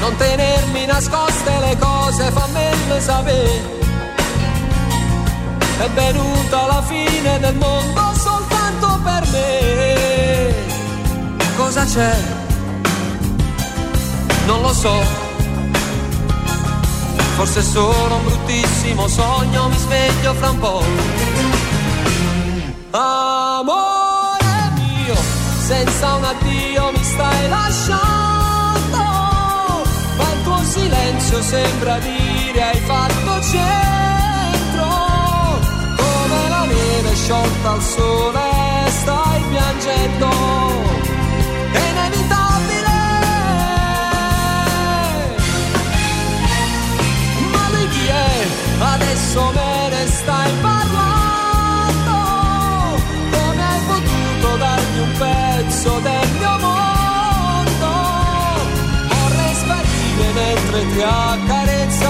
Non tenermi nascoste le cose, fammelo sapere. È venuta la fine del mondo soltanto per me. Cosa c'è? Non lo so. Forse è solo un bruttissimo sogno, mi sveglio fra un po'. Amore mio, senza un addio mi stai lasciando, ma il tuo silenzio sembra dire hai fatto centro. Neve sciolta al sole, stai piangendo, è inevitabile. Ma di chi è? Adesso me ne stai parlando. Come hai potuto darmi un pezzo del mio mondo? Vorrei sparire mentre ti accarezza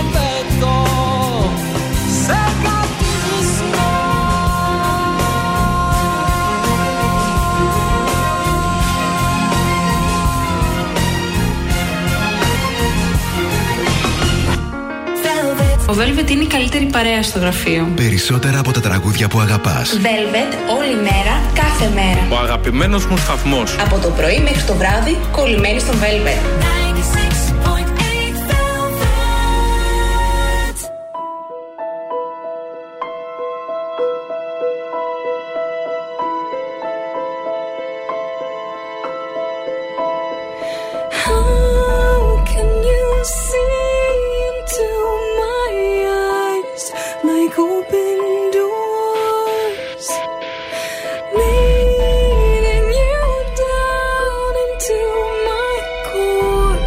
il vento. Se Ο Velvet είναι η καλύτερη παρέα στο γραφείο. Περισσότερα από τα τραγούδια που αγαπάς. Velvet, όλη μέρα, κάθε μέρα. Ο αγαπημένος μου σταθμός. Από το πρωί μέχρι το βράδυ, κολλημένοι στο Velvet. Leading you down into my core.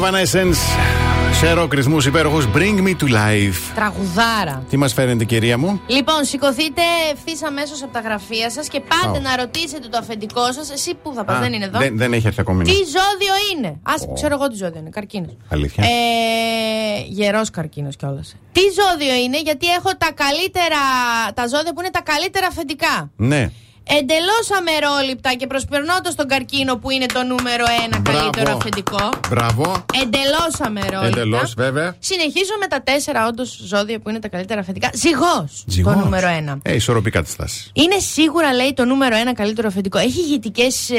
Evanescence, σε ροκ ρυθμούς υπέροχους, Bring Me To Life. Τραγουδάρα. Τι μας φαίνεται, κυρία μου? Λοιπόν, σηκωθείτε ευθύς αμέσως από τα γραφεία σας και πάτε oh. να ρωτήσετε το αφεντικό σας. Εσύ πού θα πας? Ah, δεν είναι εδώ. Δεν, δεν έχει έρθει ακόμη. Τι ζώδιο είναι? Ας oh. ξέρω εγώ τι ζώδιο είναι. Καρκίνος. Αλήθεια. Ε, γερός καρκίνος κιόλας. Τι ζώδιο είναι? Γιατί έχω τα καλύτερα, τα ζώδια που είναι τα καλύτερα αφεντικά. Ναι. Εντελώς αμερόληπτα και προσπερνώντας τον καρκίνο που είναι το νούμερο ένα Μπράβο. Καλύτερο αφεντικό. Μπράβο. Εντελώς αμερόληπτα. Εντελώς, βέβαια. Συνεχίζω με τα τέσσερα όντως ζώδια που είναι τα καλύτερα αφεντικά. Ζυγός, Ζυγός. Το νούμερο ένα. Ε, ισορροπή κατάσταση. Είναι σίγουρα, λέει, το νούμερο ένα καλύτερο αφεντικό. Έχει ηγετικές ε,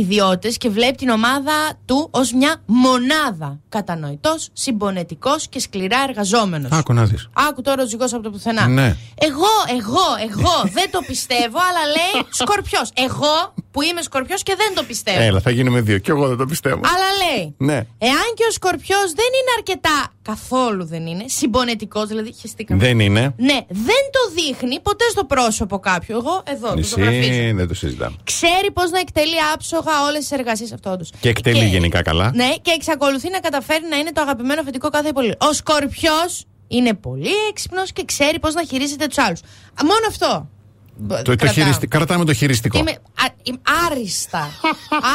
ιδιότητες και βλέπει την ομάδα του ως μια μονάδα. Κατανοητός, συμπονετικός και σκληρά εργαζόμενος. Άκου να δεις. Άκου τώρα ο Ζυγός από το πουθενά. Ναι. Εγώ, εγώ, εγώ δεν το πιστεύω, αλλά λέει. Σκορπιός. Εγώ που είμαι Σκορπιός και δεν το πιστεύω. Έλα, θα γίνουμε δύο. Και εγώ δεν το πιστεύω. Αλλά λέει, ναι. εάν και ο Σκορπιός δεν είναι αρκετά, καθόλου δεν είναι, συμπονετικός, δηλαδή χεστήκαμε. Δεν είναι. Ναι, δεν το δείχνει ποτέ στο πρόσωπο κάποιου. Εγώ εδώ. Εσύ, το γραφίζω. Δεν το συζητάμε. Ξέρει πώς να εκτελεί άψογα όλες τις εργασίες, αυτό όντως. Και εκτελεί και, γενικά καλά. Ναι, και εξακολουθεί να καταφέρει να είναι το αγαπημένο αφεντικό κάθε υπολείπου. Ο Σκορπιός είναι πολύ έξυπνος και ξέρει πώς να χειρίζεται τους άλλους. Μόνο αυτό. Το, το χειριστι... Κρατάμε το χειριστικό. Είμαι, α, είμαι άριστα.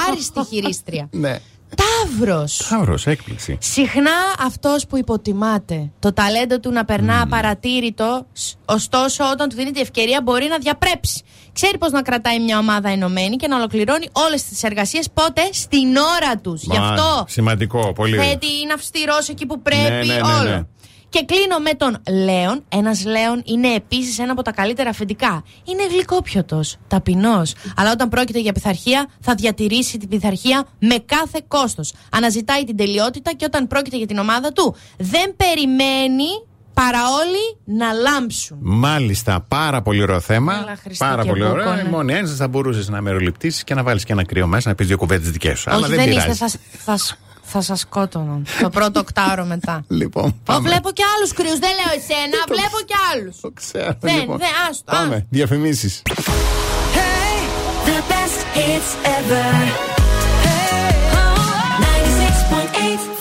Άριστη χειρίστρια. Ναι. Ταύρος. Ταύρος, έκπληξη. Συχνά αυτός που υποτιμάται. Το ταλέντο του να περνά mm. παρατήρητο, ωστόσο όταν του δίνεται ευκαιρία μπορεί να διαπρέψει. Ξέρει πώς να κρατάει μια ομάδα ενωμένη και να ολοκληρώνει όλες τις εργασίες πότε? Στην ώρα τους. Μα, γι' αυτό. Σημαντικό, πολύ. Θέτει, είναι αυστηρός εκεί που πρέπει, ναι, ναι, ναι, ναι. όλο. Και κλείνω με τον Λέον. Ένας Λέον είναι επίσης ένα από τα καλύτερα αφεντικά. Είναι γλυκόπιωτος, ταπεινός. Αλλά όταν πρόκειται για πειθαρχία, θα διατηρήσει την πειθαρχία με κάθε κόστος. Αναζητάει την τελειότητα και όταν πρόκειται για την ομάδα του, δεν περιμένει παρά όλοι να λάμψουν. Μάλιστα, πάρα πολύ ωραίο θέμα. Έλα, πάρα πολύ ωραίο. Ναι. Μόνοι ένστας θα μπορούσες να μεροληπτήσεις και να βάλεις και ένα κρύο μέσα, να πεις δύο κουβέντες δικές σου. Όχι, αλλά δεν, δεν είστε, θα, θα Θα σας σκότωνα το πρώτο οκτάωρο μετά. Λοιπόν, πάμε. Βλέπω και άλλους κρύους, δεν λέω εσένα, βλέπω και άλλους. Το ξέρω. Δεν, λοιπόν. δεν, άστο. Πάμε, άστο. Διαφημίσεις. Hey, the best hits ever. Hey, oh, ενενήντα έξι κόμμα οκτώ.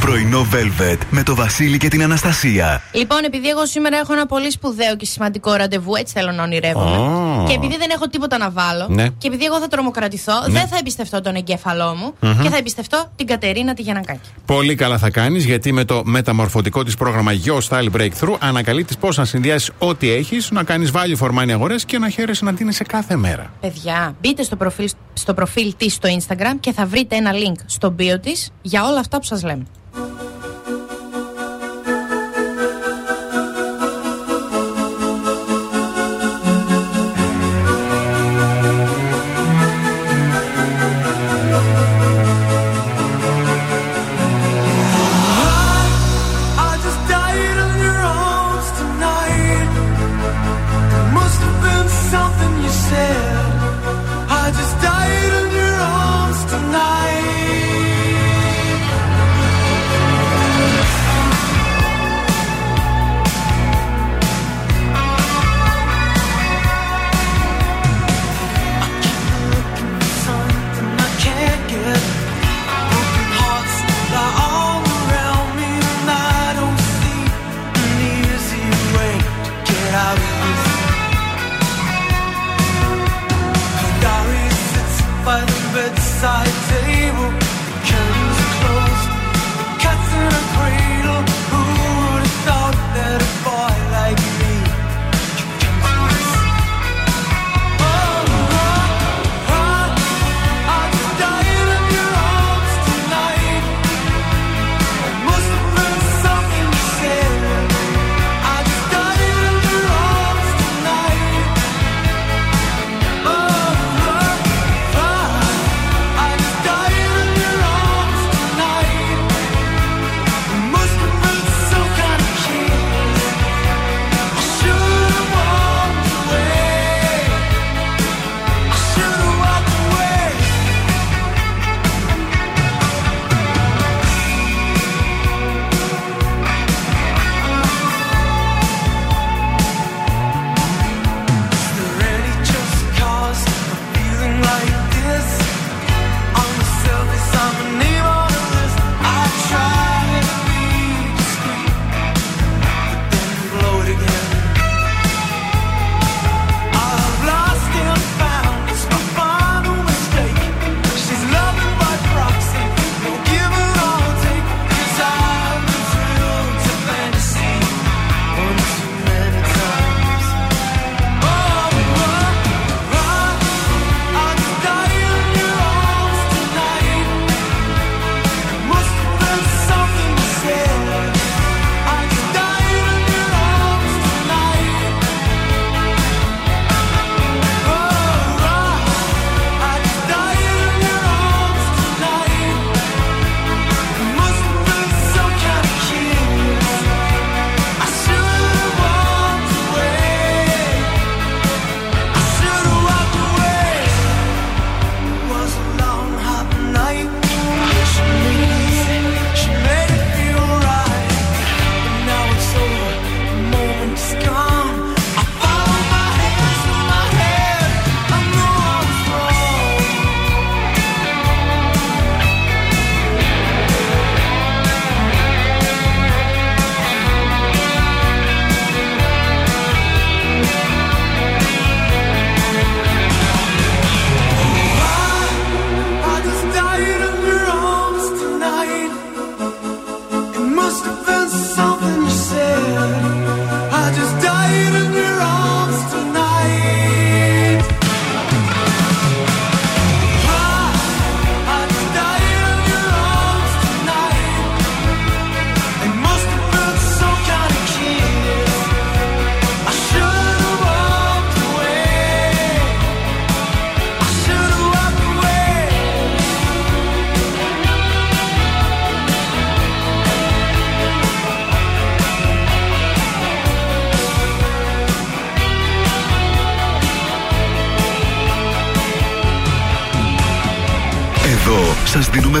Πρωινό Velvet με το Βασίλη και την Αναστασία. Λοιπόν, επειδή εγώ σήμερα έχω ένα πολύ σπουδαίο και σημαντικό ραντεβού, έτσι θέλω να ονειρεύομαι. Oh. Και επειδή δεν έχω τίποτα να βάλω, ναι. και επειδή εγώ θα τρομοκρατηθώ, ναι. δεν θα εμπιστευτώ τον εγκέφαλό μου mm-hmm. και θα εμπιστευτώ την Κατερίνα τη Γιαννακάκη. Πολύ καλά θα κάνεις, γιατί με το μεταμορφωτικό της πρόγραμμα Your Style Breakthrough ανακαλύπτεις πώς να συνδυάσεις ό,τι έχεις, να κάνεις value for money αγορές και να χαίρεσαι να ντύνεσαι κάθε μέρα. Παιδιά, μπείτε στο προφίλ, στο προφίλ της στο Instagram και θα βρείτε ένα link στο bio της για όλα αυτά που σας λέμε. Εδώ σας δίνουμε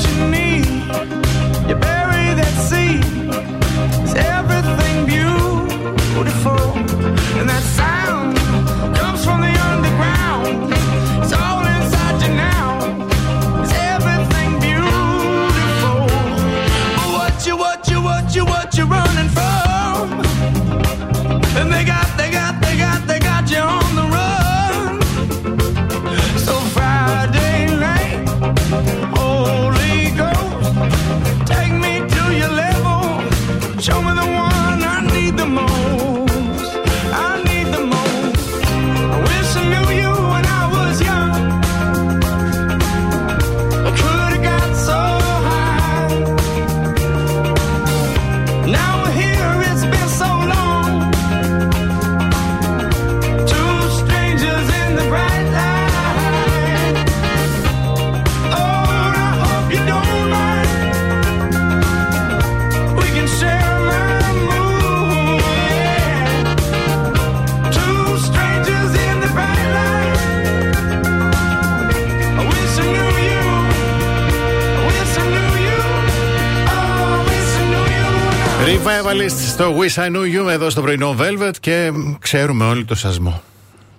what you need. You bury that seed. It's everything beautiful. And that sound comes from the underground. It's all inside you now. It's everything beautiful. What you, what you, what you, what you running from? And they got, they got, they got, they got you on the run. Στο Wish I Knew You εδώ στο πρωινό Velvet και ξέρουμε όλοι το σασμό.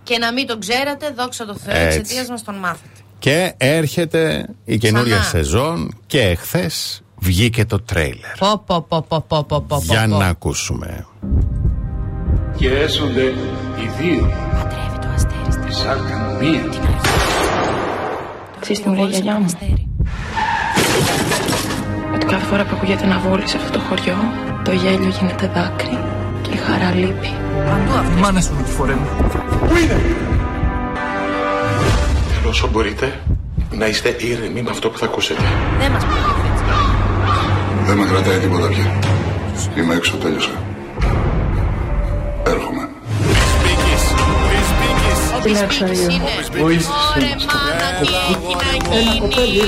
Και να μην τον ξέρατε, δόξα τω Θεώ, εξαιτίας μας τον μάθατε. Και έρχεται η καινούρια σεζόν και εχθές βγήκε το τρέιλερ. Πο, πο, πο, πο, πο, πο, πο, Για πο. να ακούσουμε. Και έσονται οι δύο. Πατρεύει το αστέρι. Τη σάρκα μία. Ξέρεις τι μου λέει η γιαγιά μου. Ότι κάθε φορά που ακούγεται ένα βόλι σε αυτό το χωριό, το γέλιο γίνεται δάκρυ και η χαρά λείπει. Παντού αυτή. Μάνα σου με τη φορέ μου. Πού είναι? Όσο μπορείτε να είστε ήρεμοι με αυτό που θα ακούσετε. Δεν μας προκύφτει έτσι. Δεν με κρατάει τίποτα πια. Είμαι έξω, τέλειωσα. Έρχομαι. Τι λέξα είναι. Ωραία μάνα, ένα κοπέλι.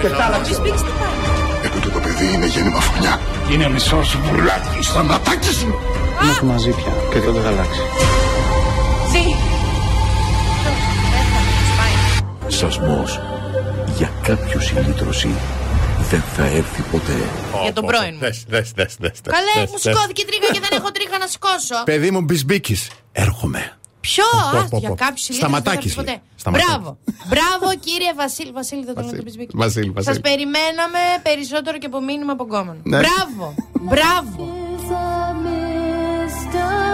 Και τα άλλα Εκούτε το παιδί είναι γέννημα φωνιά. Είναι μισό σου μπουλάκι, στα ματάκια σου! Είμαστε μαζί πια και τότε θα αλλάξει. Ζή! Σασμός για κάποιο συγκέντρωση δεν θα έρθει ποτέ. Για τον πρώην μου. Καλέ, μου σηκώθηκε τρίχα και δεν έχω τρίχα να σηκώσω. Παιδί μου, μπισμπίκης, έρχομαι. Ποιο, άστο, για κάποιους ηλίθιους ποτέ. Μπράβο, μπράβο κύριε Βασίλη, Βασίλη δεν το λέτε πισμπίκι. Σας περιμέναμε περισσότερο και από μήνυμα από κόμμα. Μπράβο, μπράβο. Good.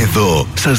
Εδώ σας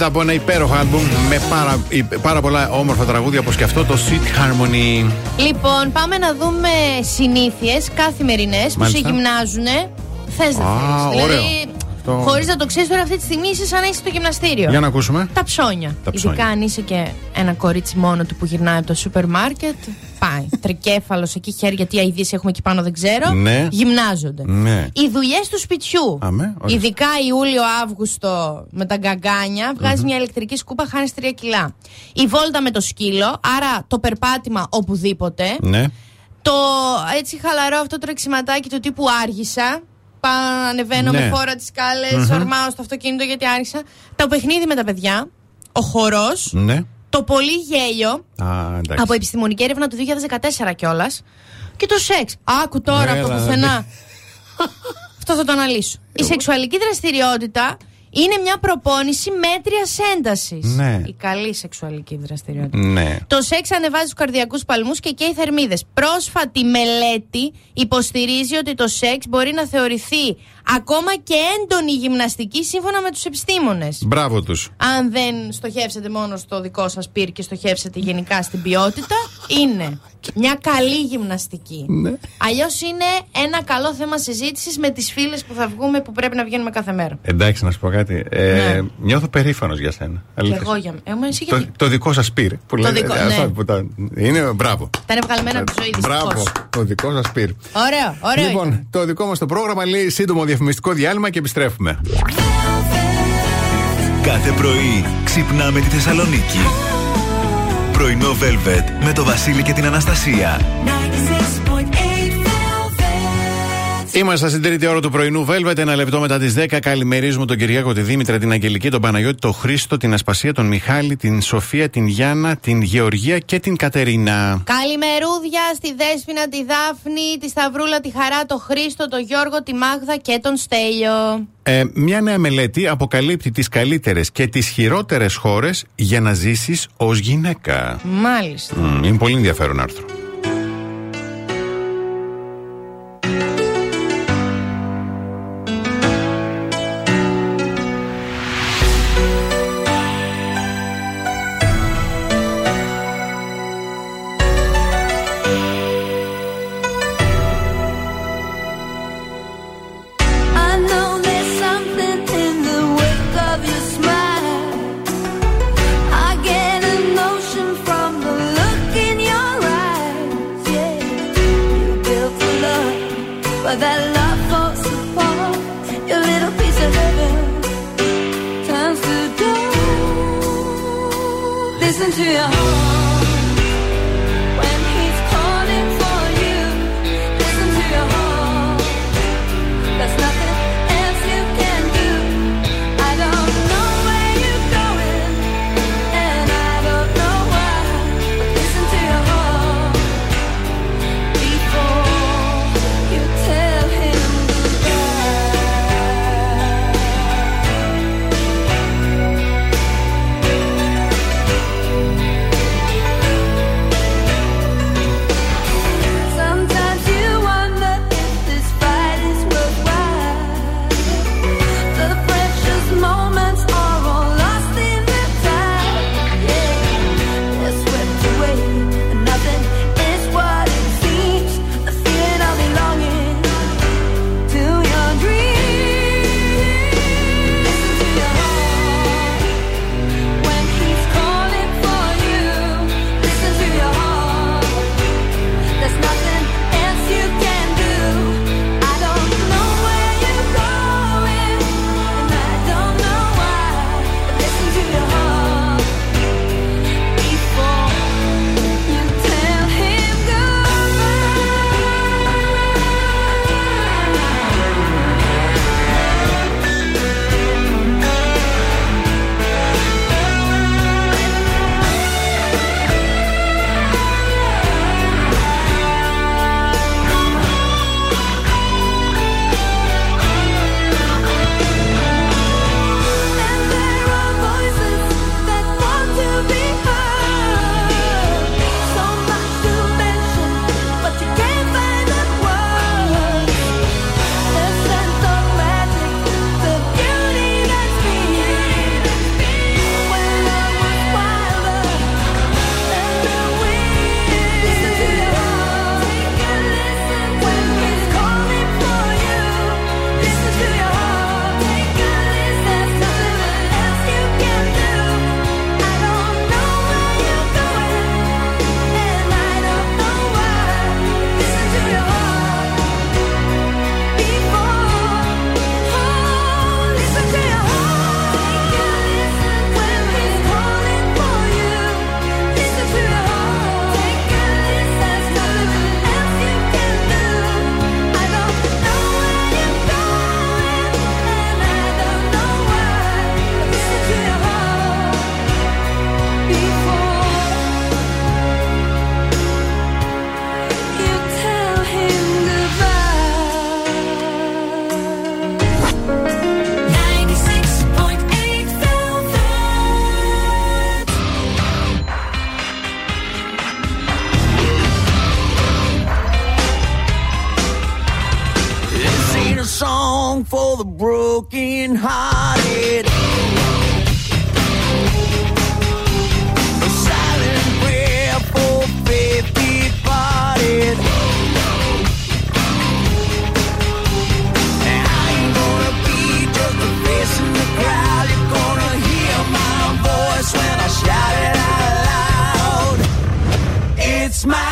Από ένα υπέροχο άλμπουμ με πάρα, πάρα πολλά όμορφα τραγούδια όπως και αυτό το Sweet Harmony. Λοιπόν, πάμε να δούμε συνήθειες καθημερινές που σε γυμνάζουν. Θες να θέλεις. Δηλαδή, αυτό... χωρίς να το ξέρεις, τώρα αυτή τη στιγμή είσαι σαν να είσαι στο γυμναστήριο. Για να ακούσουμε. Τα ψώνια. Τα ψώνια. Ειδικά αν είσαι και ένα κορίτσι μόνο του που γυρνάει από το σούπερ μάρκετ. πάει. Τρικέφαλος εκεί, χέρια, τι αηδίες έχουμε εκεί πάνω δεν ξέρω. Ναι. Γυμνάζονται. Ναι. Οι δουλειές του σπιτιού. Αμέ, ειδικά Ιούλιο-Αύγουστο με τα γκαγκάνια, βγάζει mm-hmm. μια ηλεκτρική σκούπα, χάνει τρία κιλά. Η βόλτα με το σκύλο, άρα το περπάτημα οπουδήποτε. Ναι. Το έτσι χαλαρό αυτό τρεξιματάκι του τύπου άργησα. Ανεβαίνω ναι. με φόρα τις σκάλες, mm-hmm. ορμάω στο αυτοκίνητο γιατί άργησα. Το παιχνίδι με τα παιδιά. Ο χορός. Ναι. Το πολύ γέλιο. Α, από επιστημονική έρευνα του δύο χιλιάδες δεκατέσσερα κιόλας. Και το σεξ. Άκου τώρα από το πουθενά. Αυτό θα το αναλύσω. Η σεξουαλική δραστηριότητα είναι μια προπόνηση μέτριας έντασης. Ναι. Η καλή σεξουαλική δραστηριότητα. Ναι. Το σεξ ανεβάζει τους καρδιακούς παλμούς και καίει θερμίδες. Πρόσφατη μελέτη υποστηρίζει ότι το σεξ μπορεί να θεωρηθεί ακόμα και έντονη γυμναστική σύμφωνα με τους επιστήμονες. Μπράβο τους. Αν δεν στοχεύσετε μόνο στο δικό σας πυρ και στοχεύσετε γενικά στην ποιότητα, είναι μια καλή γυμναστική. Ναι. Αλλιώς είναι ένα καλό θέμα συζήτησης με τις φίλες που θα βγούμε, που πρέπει να βγαίνουμε κάθε μέρα. Εντάξει, να σου πω κάτι. Ε, ναι. Νιώθω περήφανος για σένα. Και εγώ για μένα. Το, το δικό σας πυρ. Που το λέτε, δικό, ε, ναι. που τα, είναι μπράβο. Τα είναι βγαλμένα από τη ζωή. Μπράβο. Δυστυχώς. Το δικό σας πυρ. Ωραίο, ωραίο. Λοιπόν, είναι. Το δικό μας το πρόγραμμα λέει σύντομο διαφημιστικό διάλειμμα και επιστρέφουμε. Κάθε πρωί ξυπνάμε τη Θεσσαλονίκη. Πρωινό Velvet με το Βασίλη και την Αναστασία. Είμαστε στην τρίτη ώρα του πρωινού Velvet. Ένα λεπτό μετά τις δέκα. Καλημερίζουμε τον Κυριάκο, τη Δήμητρα, την Αγγελική, τον Παναγιώτη, τον Χρήστο, την Ασπασία, τον Μιχάλη, την Σοφία, την Γιάννα, την Γεωργία και την Κατερίνα. Καλημερούδια στη Δέσποινα, τη Δάφνη, τη Σταυρούλα, τη Χαρά, τον Χρήστο, τον Γιώργο, τη Μάγδα και τον Στέλιο. Ε, μια νέα μελέτη αποκαλύπτει τις καλύτερες και τις χειρότερες χώρες για να ζήσεις ως γυναίκα. Μάλιστα. Mm, είναι πολύ ενδιαφέρον άρθρο. song for the broken hearted. A silent prayer for faith departed. And I ain't gonna be just a face in the crowd. You're gonna hear my voice when I shout it out loud. It's my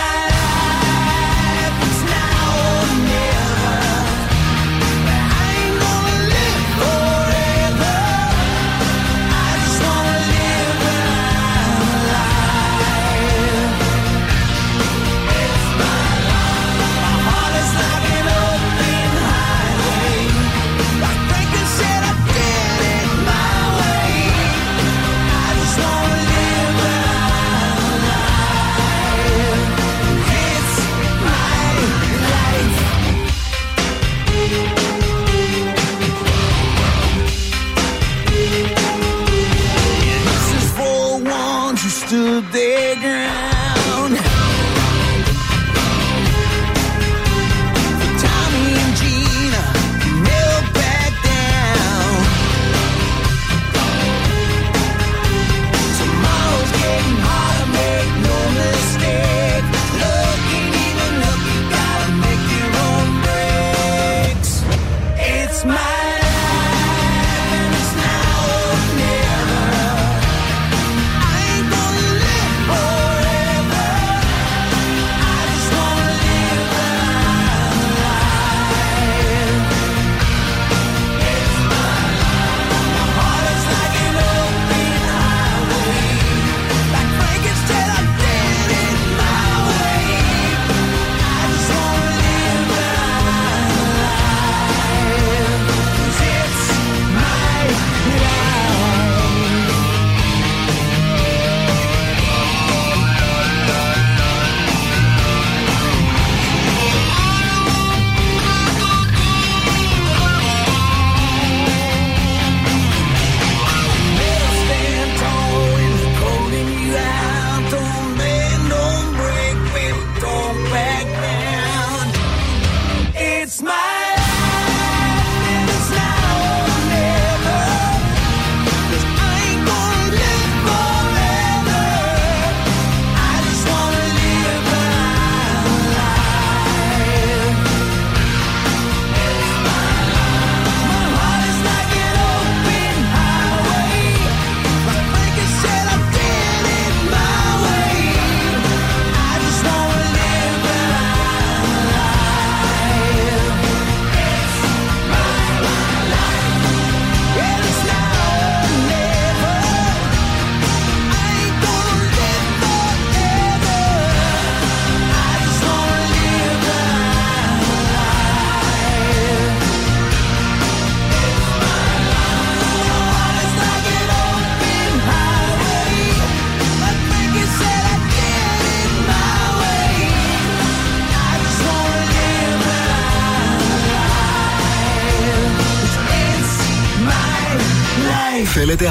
Θέλετε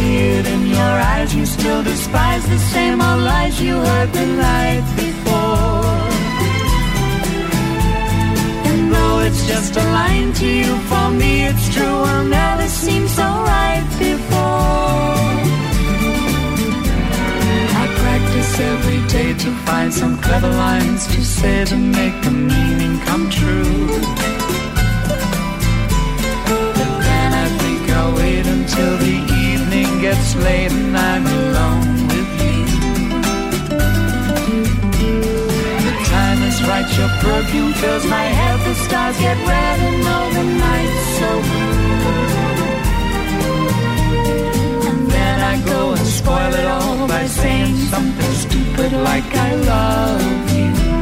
See it in your eyes, you still despise the same old lies you heard the night before. And though it's just a line to you, for me it's true, well now it seems so right before. I practice every day to find find some clever lines to say to make the meaning come true. But then I think I'll wait until the evening gets late and I'm alone with you. The time is right, your perfume fills my head, the stars get red and all the night's so blue. And then I go and spoil it all by saying something stupid like I love you. The time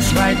is right,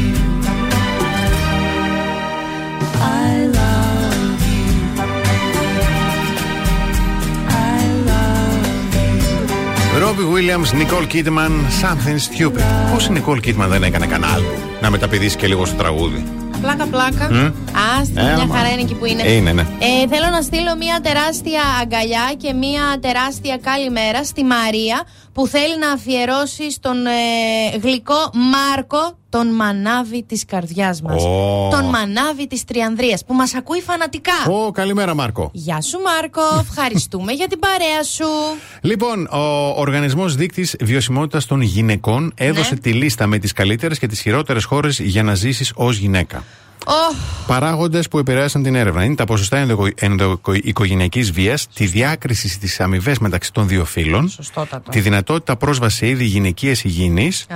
you, I love you, I love you. Robbie Williams, Nicole Kidman, Something Stupid. Πώς η Nicole Kidman δεν έκανε κανένα άλλο να μεταπηδήσει και λίγο στο τραγούδι? Πλάκα, πλάκα. Mm. Άστα, ε, μια μα... χαρά είναι εκεί που είναι. είναι ναι. ε, θέλω να στείλω μια τεράστια αγκαλιά και μια τεράστια καλημέρα στη Μαρία που θέλει να αφιερώσει στον ε, γλυκό Μάρκο, τον μανάβη της καρδιάς μας. Oh. Τον μανάβη της Τριανδρίας που μας ακούει φανατικά. Oh, καλημέρα Μάρκο. Γεια σου Μάρκο, ευχαριστούμε για την παρέα σου. Λοιπόν, ο Οργανισμός Δείκτης Βιωσιμότητας των Γυναικών έδωσε ναι. τη λίστα με τις καλύτερες και τις χειρότερες χώρες για να ζήσεις ως γυναίκα. Oh. Παράγοντες που επηρέασαν την έρευνα είναι τα ποσοστά ενδοοικογενειακής βίας, τη διάκριση στις αμοιβές μεταξύ των δύο φύλων, τη δυνατότητα πρόσβαση σε είδη γυναικείας υγιεινής, ah.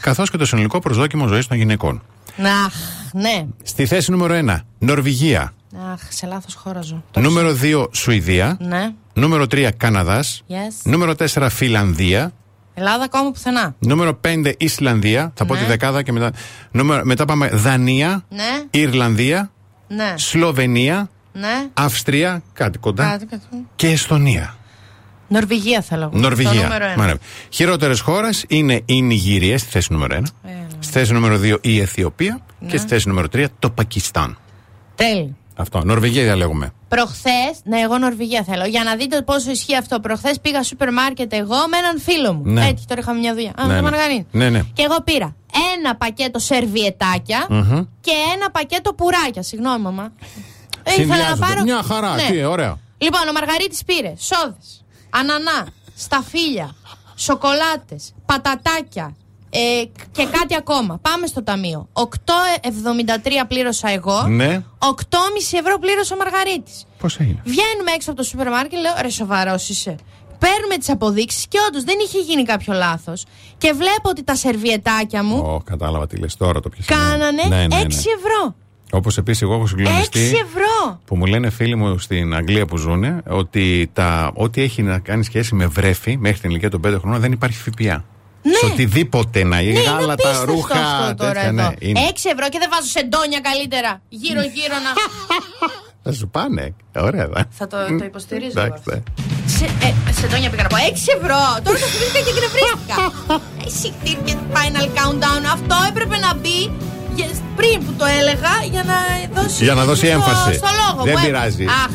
καθώς και το συνολικό προσδόκιμο ζωής των γυναικών. Αχ, ah, ναι. Στη θέση νούμερο ένα, Νορβηγία. Αχ, ah, σε λάθος χώρα ζω. Νούμερο δύο, Σουηδία. Ναι. Νούμερο τρία, Καναδάς. Yes. Νούμερο τέσσερα, Φιλανδία. Ελλάδα ακόμα πουθενά. Νούμερο πέντε, Ισλανδία. Θα ναι. πω τη δεκάδα και μετά. Νούμερο, μετά πάμε Δανία, ναι. Ιρλανδία, ναι. Σλοβενία, ναι. Αυστρία, κάτι κοντά. Κάτι, κάτι. Και Εστονία. Νορβηγία θέλω. Νορβηγία. Χειρότερες χώρες είναι η Νιγηρία στη θέση νούμερο ένα. Ε, ναι. Στη θέση νούμερο δύο η Αιθιοπία. Ναι. Και στη θέση νούμερο τρία το Πακιστάν. Τέλει. Αυτό. Νορβηγία διαλέγουμε. Προχθές, ναι, εγώ Νορβηγία θέλω. Για να δείτε πόσο ισχύει αυτό. Προχθές πήγα σούπερ μάρκετ εγώ με έναν φίλο μου. Ναι. Έτσι, τώρα είχαμε μια δουλειά. Ναι, Α, ναι. Ναι, ναι. Και εγώ πήρα ένα πακέτο σερβιετάκια mm-hmm. και ένα πακέτο πουράκια. Συγγνώμη, μαμά. Ήθελα να πάρω. Μια χαρά, ναι. τι, ωραία. Λοιπόν, ο Μαργαρίτης πήρε σόδες, ανανά, σταφύλια, σοκολάτες, πατατάκια. Ε, και κάτι ακόμα. Πάμε στο ταμείο. οκτώ εβδομήντα τρία πλήρωσα εγώ. Ναι. οκτώ κόμμα πέντε ευρώ πλήρωσε ο Μαργαρίτης. Πώς έγινε? Βγαίνουμε έξω από το σούπερ μάρκετ, λέω ρε σοβαρός είσαι? Παίρνουμε τις αποδείξεις και όντως δεν είχε γίνει κάποιο λάθος. Και βλέπω ότι τα σερβιετάκια μου. Ω, oh, κατάλαβα τι λες τώρα το πιες. Κάνανε ναι, ναι, ναι, ναι. έξι ευρώ. Όπως επίσης εγώ έχω συγκλονιστεί έξι ευρώ. Που μου λένε φίλοι μου στην Αγγλία που ζουνε ότι τα, ό,τι έχει να κάνει σχέση με βρέφη μέχρι την ηλικία των πέντε χρόνων δεν υπάρχει ΦΠΑ. Ναι. Σε οτιδήποτε να γίνει, ναι, άλλα τα ρούχα. Αυτό τώρα τέτοια, ναι, είναι. έξι ευρώ και δεν βάζω σεντόνια καλύτερα. Γύρω-γύρω να. Θα σου πάνε. Ωραία, θα. Θα το, το υποστηρίζω. Εντάξει. Σε, ε, σεντόνια πήγα να πω. έξι ευρώ. Τώρα το θυμήθηκα και εκνευρίστηκα. Εσύ και final countdown. Αυτό έπρεπε να μπει πριν που το έλεγα για να δώσει, για να δώσει έμφαση. Στο λόγο. Δεν πειράζει. Αχ.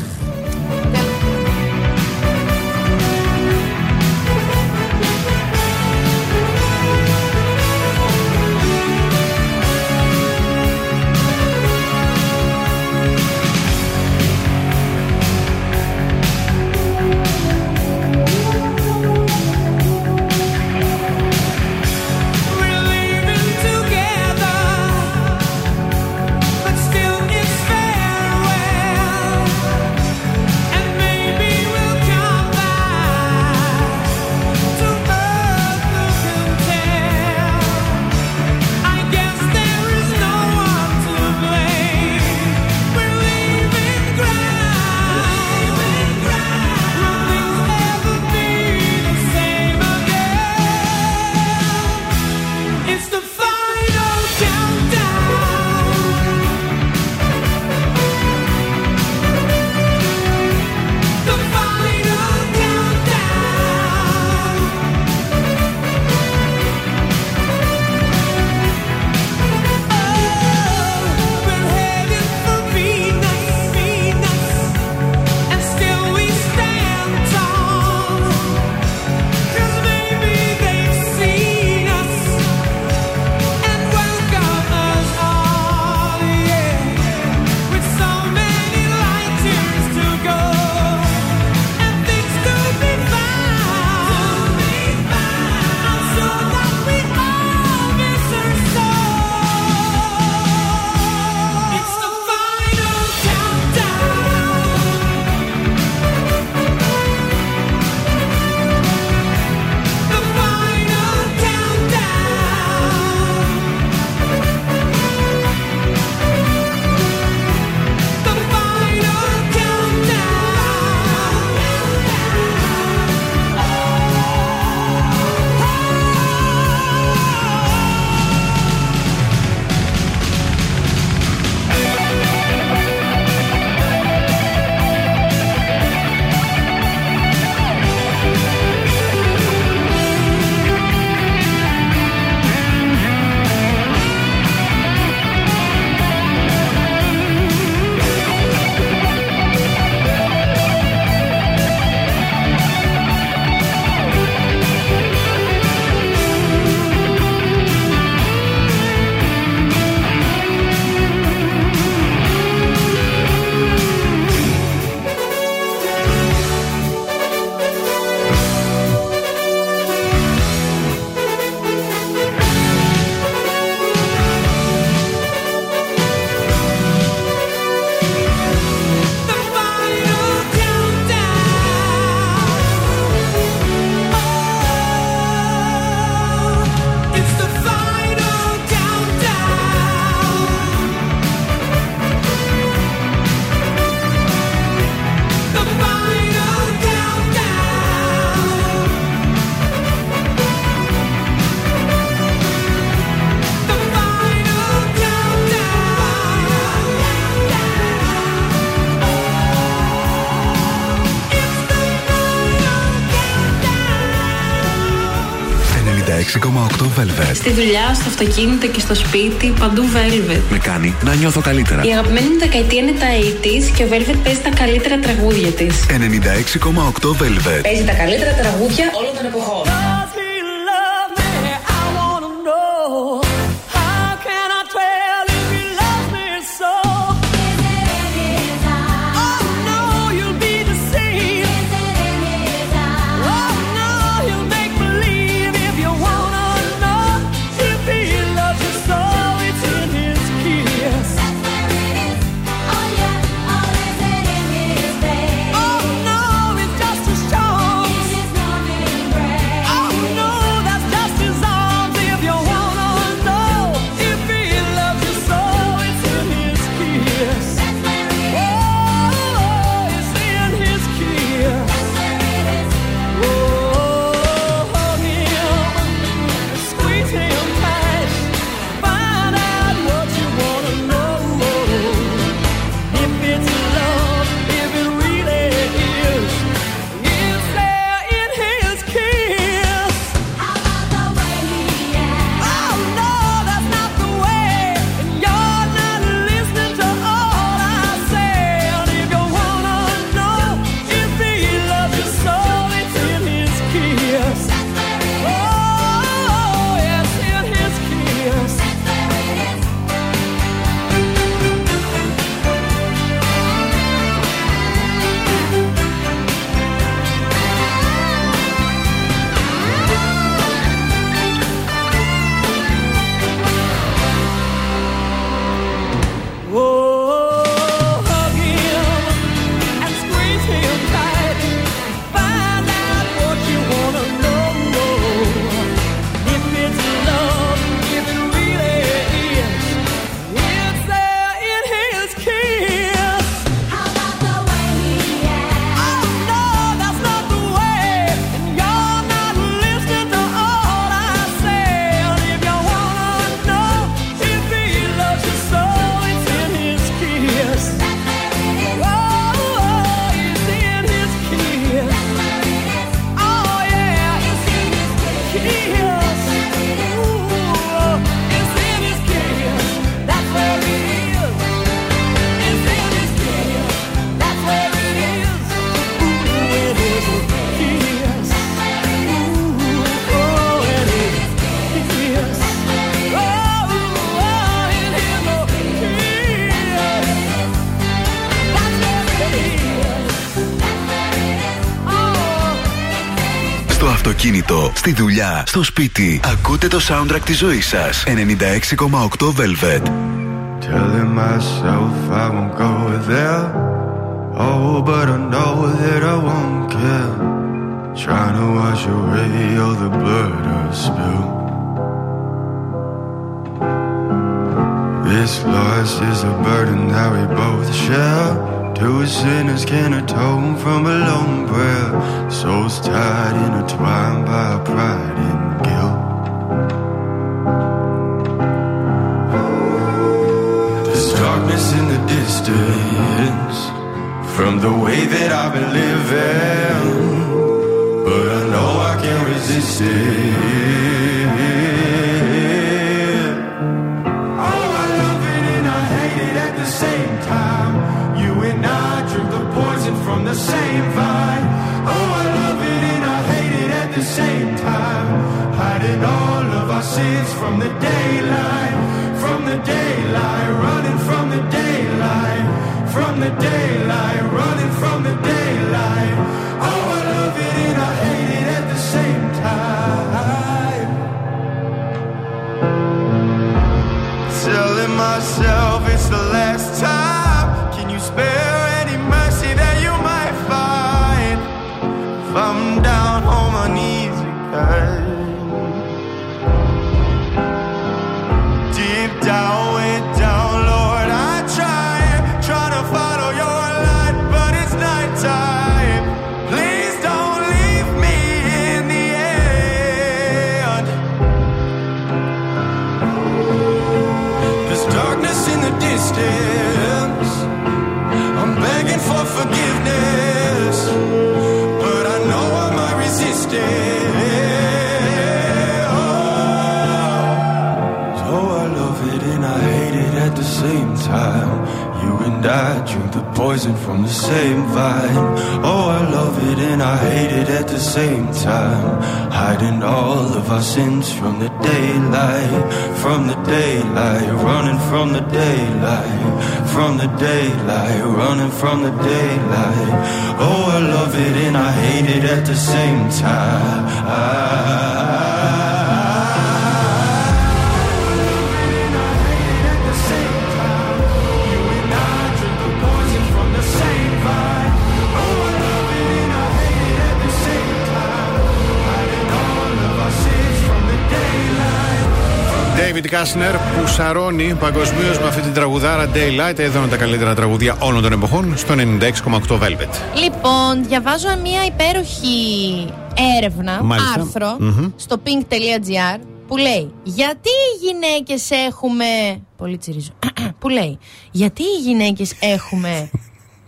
εκατόν έξι κόμμα οκτώ Velvet. Στη δουλειά, στο αυτοκίνητο και στο σπίτι, παντού Velvet. Με κάνει να νιώθω καλύτερα. Η αγαπημένη μου δεκαετία είναι τα ογδόντα και ο Velvet παίζει τα καλύτερα τραγούδια της. ενενήντα έξι κόμμα οκτώ Velvet. Παίζει τα καλύτερα τραγούδια όλων των εποχών. Στη δουλειά, στο σπίτι. Ακούτε το soundtrack της ζωής σας. ενενήντα έξι κόμμα οκτώ Velvet. Telling myself I won't go there. Oh, but I know that I won't care. Trying to wash away all the blood I spilled. This loss is a burden that we both share. Two sinners can atone from a long prayer. Souls tied, intertwined by pride and guilt. There's darkness in the distance from the way that I've been living, but I know I can't resist it. Oh, I love it and I hate it at the same time. And I drink the poison from the same vine. Oh, I love it and I hate it at the same time. Hiding all of our sins from the daylight. From the daylight, running from the daylight. From the daylight, running from the daylight. Oh, I love it and I hate it at the same time. Telling myself it's the last time. Spare any mercy that you might find. If I'm down on my knees again. Deep down, way down, Lord, I try. Try to follow your light, but it's night time. Please don't leave me in the end. There's darkness in the distance. For forgiveness, but I know I might resist it. and I drink the poison from the same vine. Oh, I love it and I hate it at the same time. Hiding all of our sins from the daylight, from the daylight, running from the daylight, from the daylight, running from the daylight. Oh, I love it and I hate it at the same time. I- David Kastner που σαρώνει παγκοσμίως με αυτή την τραγουδάρα Daylight. Εδώ είναι τα καλύτερα τραγουδία όλων των εποχών στο ενενήντα έξι κόμμα οκτώ Velvet. Λοιπόν, διαβάζω μια υπέροχη έρευνα, μάλιστα, άρθρο mm-hmm. στο pink.gr που λέει γιατί οι γυναίκες έχουμε. Πολύ τσιρίζω. που λέει γιατί οι γυναίκες έχουμε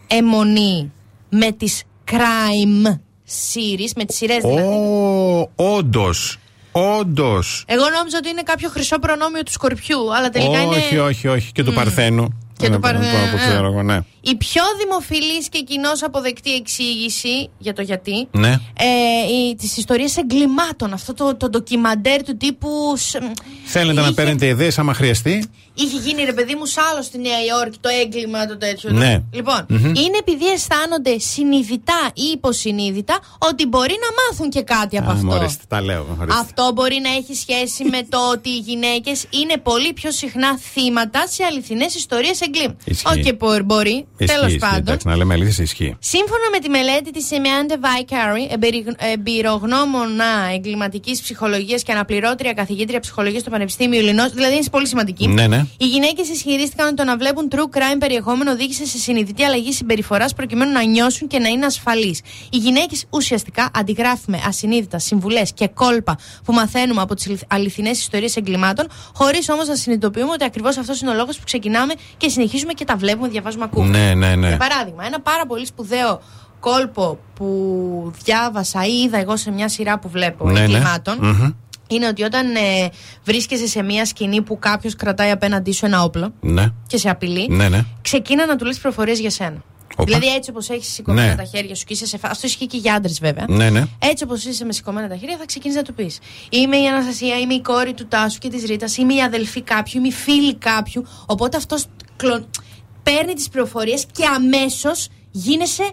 αιμονή με τις crime series, με τις σειρές δηλαδή. Ω, όντως. Όντως. Εγώ νόμιζα ότι είναι κάποιο χρυσό προνόμιο του Σκορπιού, αλλά τελικά όχι, είναι. Όχι, όχι, όχι. Και του mm. Παρθένου. Και του Παρθένου. Ναι. Η πιο δημοφιλής και κοινώς αποδεκτή εξήγηση για το γιατί. Ναι. Ε, τις ιστορίες εγκλημάτων. Αυτό το, το ντοκιμαντέρ του τύπου. Θέλετε είχε... να παίρνετε ιδέες άμα χρειαστεί. Είχε γίνει ρε παιδί μου σ' άλλο στη Νέα Υόρκη το έγκλημα, το τέτοιο. Ναι. Το... Λοιπόν, mm-hmm. είναι επειδή αισθάνονται συνειδητά ή υποσυνείδητα ότι μπορεί να μάθουν και κάτι από Α, αυτό. Μωρίστε, τα λέω. Μωρίστε. Αυτό μπορεί να έχει σχέση με το ότι οι γυναίκες είναι πολύ πιο συχνά θύματα σε αληθινές ιστορίες εγκλήματος. Όχι okay, μπορεί. Τέλος πάντων. Εντάξει, να λέμε αλήθεια, ισχύει. Σύμφωνα με τη μελέτη της Εμιάντε Βάικαρι, εμπειρογνώμονα εγκληματικής ψυχολογίας και αναπληρώτρια καθηγήτρια ψυχολογίας στο Πανεπιστήμιο Ουλυνό, δηλαδή είναι πολύ σημαντική. Ναι, ναι. Οι γυναίκες ισχυρίστηκαν ότι το να βλέπουν true crime περιεχόμενο οδήγησε σε συνειδητή αλλαγή συμπεριφοράς προκειμένου να νιώσουν και να είναι ασφαλείς. Οι γυναίκες ουσιαστικά αντιγράφουμε ασυνείδητα συμβουλές και κόλπα που μαθαίνουμε από τις αληθινές ιστορίες εγκλημάτων, χωρίς όμως να συνειδητοποιούμε ότι ακριβώς αυτός είναι ο λόγος που ξεκινάμε και συνεχίζουμε και τα βλέπουμε, διαβάζουμε, ακούμε. Ναι, ναι, ναι. Για παράδειγμα, ένα πάρα πολύ σπουδαίο κόλπο που διάβασα ή είδα εγώ σε μια σειρά που βλέπω ναι, εγκλημάτων. Ναι. Mm-hmm. Είναι ότι όταν ε, βρίσκεσαι σε μια σκηνή που κάποιος κρατάει απέναντί σου ένα όπλο ναι. και σε απειλεί, ναι, ναι. ξεκίνα να του λες πληροφορίες για σένα. Οπα. Δηλαδή, έτσι όπως έχεις σηκωμένα ναι. τα χέρια σου και είσαι σε φάση. Αυτό ισχύει και για άντρες, βέβαια. Ναι, ναι. Έτσι όπως είσαι με σηκωμένα τα χέρια, θα ξεκινήσεις να του πεις: είμαι η Αναστασία, είμαι η κόρη του Τάσου και της Ρίτας, είμαι η αδελφή κάποιου, είμαι η φίλη κάποιου. Οπότε αυτός κλον... παίρνει τις πληροφορίες και αμέσως γίνεσαι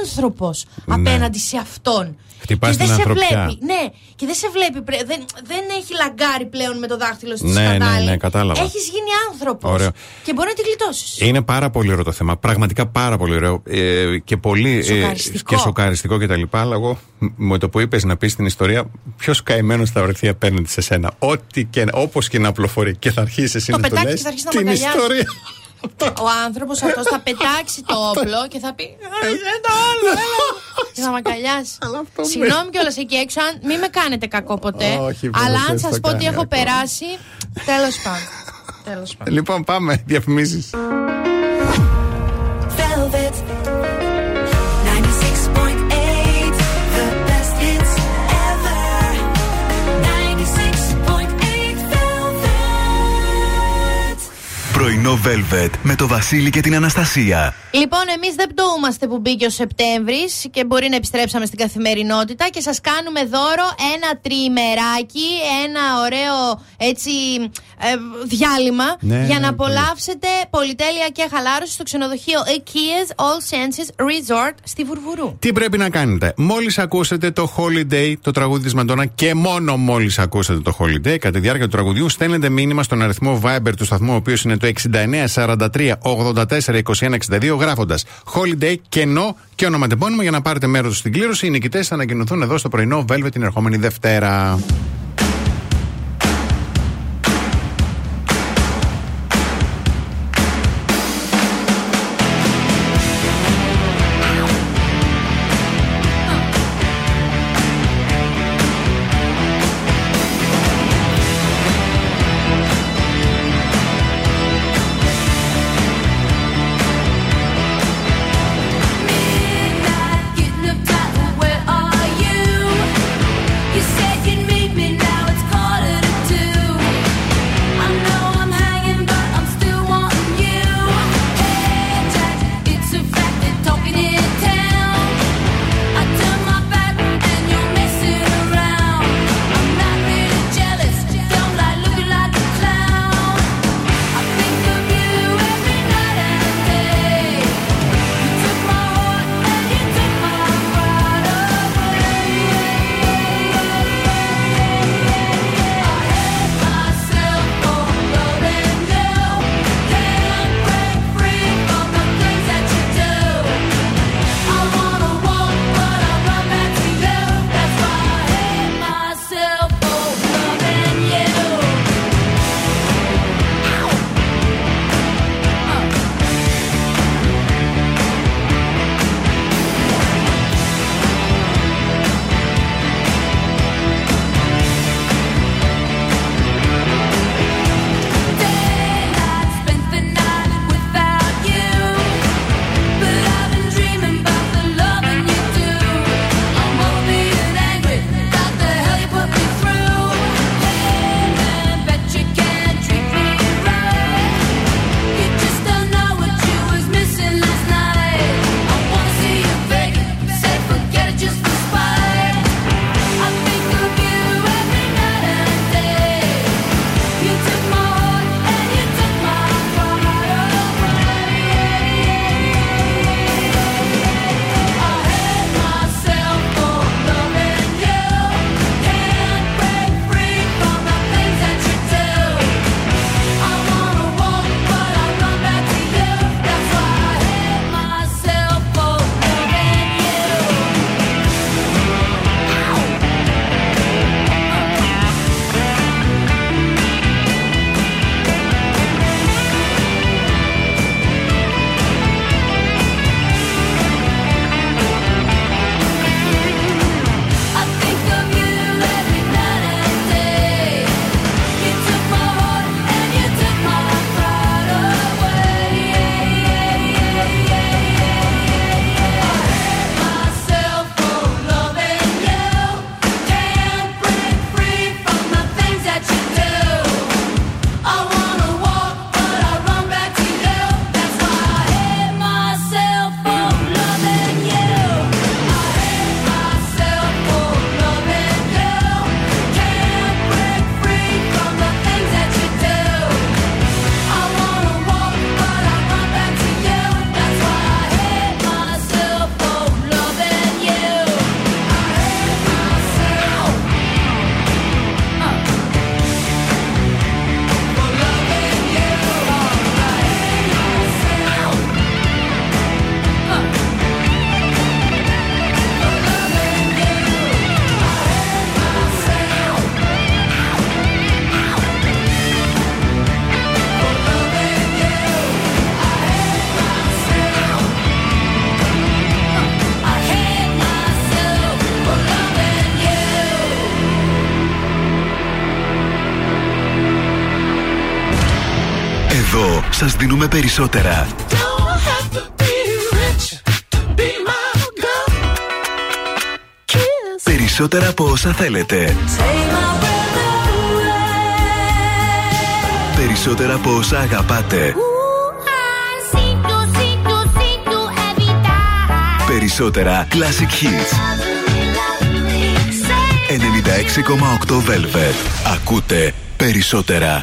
άνθρωπος ναι. απέναντι σε αυτόν. Χτυπάς και δεν σε βλέπει. Ναι, και δεν σε βλέπει. Πρέ... Δεν, δεν έχει λαγκάρει πλέον με το δάχτυλο στη ναι, σκανδάλη. Ναι, ναι, κατάλαβα. Έχεις γίνει άνθρωπος. Ωραίο. Και μπορεί να τη γλιτώσεις. Είναι πάρα πολύ ωραίο το θέμα. Πραγματικά πάρα πολύ ωραίο. Ε, και πολύ. Σοκαριστικό. Ε, και σοκαριστικό κτλ. Αλλά εγώ με το που είπες να πεις την ιστορία, ποιος καημένος θα βρεθεί απέναντι σε σένα. Ό,τι και, όπως και να απλοφορεί. Και θα αρχίσει εσύ το να πετάξει, το λες, θα αρχίσει την να ιστορία. Ο άνθρωπος αυτός θα πετάξει το όπλο και θα πει δεν το όλο, και θα μ' αγκαλιάσει. Συγγνώμη κιόλας εκεί έξω, μην με κάνετε κακό ποτέ. Αλλά αν σας πω ότι έχω περάσει, τέλος πάντων. Λοιπόν, πάμε, διαφημίσεις. Πρωινό Velvet με το Βασίλη και την Αναστασία. Λοιπόν, εμείς δεν πτωούμαστε που μπήκε ο Σεπτέμβρης και μπορεί να επιστρέψαμε στην καθημερινότητα και σας κάνουμε δώρο ένα τριημεράκι, ένα ωραίο έτσι ε, διάλειμμα ναι, για να απολαύσετε πολυτέλεια και χαλάρωση στο ξενοδοχείο IKEA's All Senses Resort στη Βουρβουρού. Τι πρέπει να κάνετε? Μόλις ακούσετε το Holiday, το τραγούδι της Μαντόνα, και μόνο μόλις ακούσετε το Holiday, κατά τη διάρκεια του τραγουδιού στέλνετε μήνυμα στον αριθμό Viber του σταθμού, ο οποίος είναι το εξήντα εννέα σαράντα τρία ογδόντα τέσσερα είκοσι ένα εξήντα δύο, γράφοντας Holiday, κενό και ονοματεπώνυμο, για να πάρετε μέρος στην κλήρωση. Οι νικητές θα ανακοινωθούν εδώ στο πρωινό Velvet την ερχόμενη Δευτέρα. Midnight, you looked out, where are you? You said you'd meet me. σας δίνουμε περισσότερα. Περισσότερα από όσα θέλετε. Περισσότερα από όσα αγαπάτε. Περισσότερα classic hits. ενενήντα έξι κόμμα οκτώ Velvet. Ακούτε περισσότερα.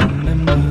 remember.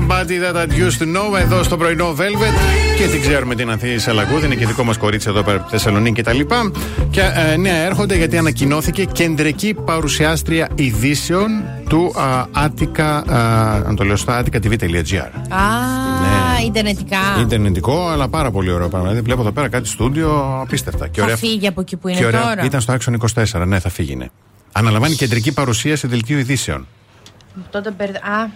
Somebody that I used to know, εδώ στο πρωινό Velvet. Και την ξέρουμε την Ανθή Σαλακούδη, είναι και δικό μας κορίτσι εδώ πέρα από τη Θεσσαλονίκη κτλ. Και ε, νέα έρχονται, γιατί ανακοινώθηκε κεντρική παρουσιάστρια ειδήσεων του Attica, αν το λέω στα attica τελεία τι βι τελεία τζι αρ. Ιντερνετικά. Ιντερνετικό, αλλά πάρα πολύ ωραίο πράγμα. Δηλαδή, βλέπω εδώ πέρα κάτι στούντιο απίστευτα. Και ωραία, θα φύγει από εκεί που είναι ωραία, τώρα. Ήταν στο Action είκοσι τέσσερα, ναι, θα φύγει, ναι. Αναλαμβάνει κεντρική παρουσίαση δελτίου ειδήσεων. Τότε περ... Α.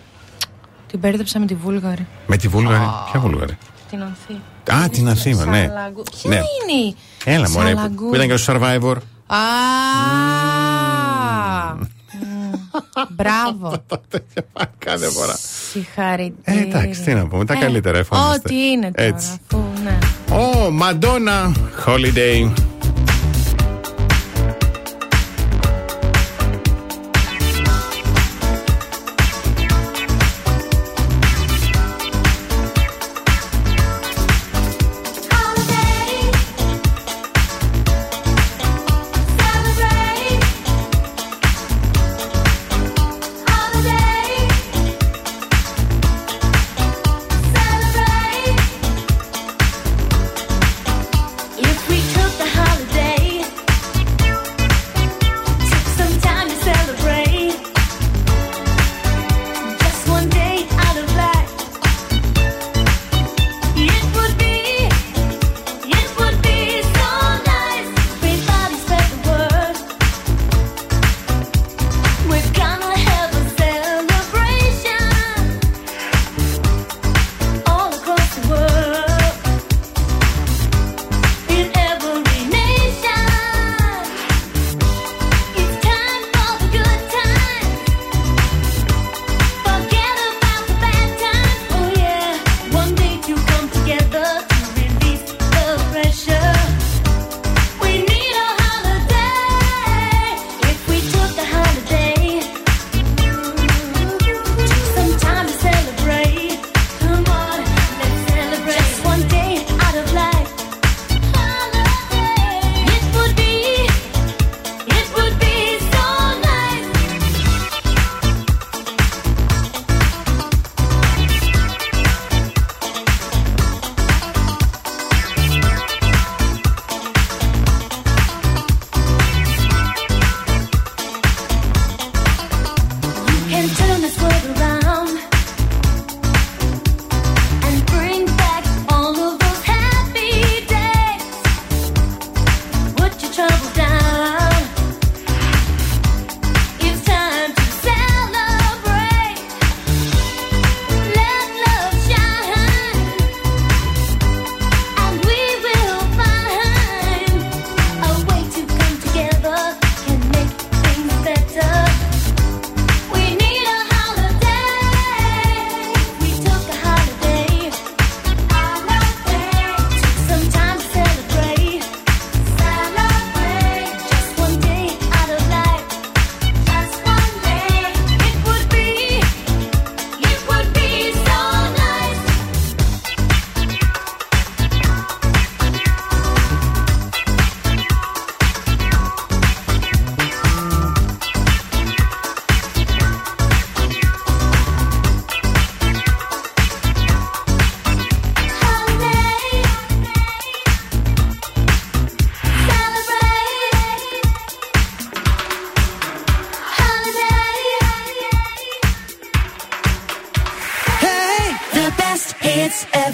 Την πέριντεψα με τη Βούλγαρη. Με τη Βούλγαρη, oh. Ποια Βούλγαρη? Την Ανθή. Α, Λέβαια, την Ανθή, ναι. Σαλαγκου... Ποια ναι. είναι? Έλα μωρέ, που, που ήταν και στο Survivor. Α, ah. mm. mm. Μπράβο. Κάθε φορά. Συγχαρητήρια. ε, Εντάξει, τι να πούμε, τα ε, καλύτερα εφόμαστε. Ό,τι είναι τώρα. Έτσι. Που, ναι. Oh, Madonna, Holiday. The house.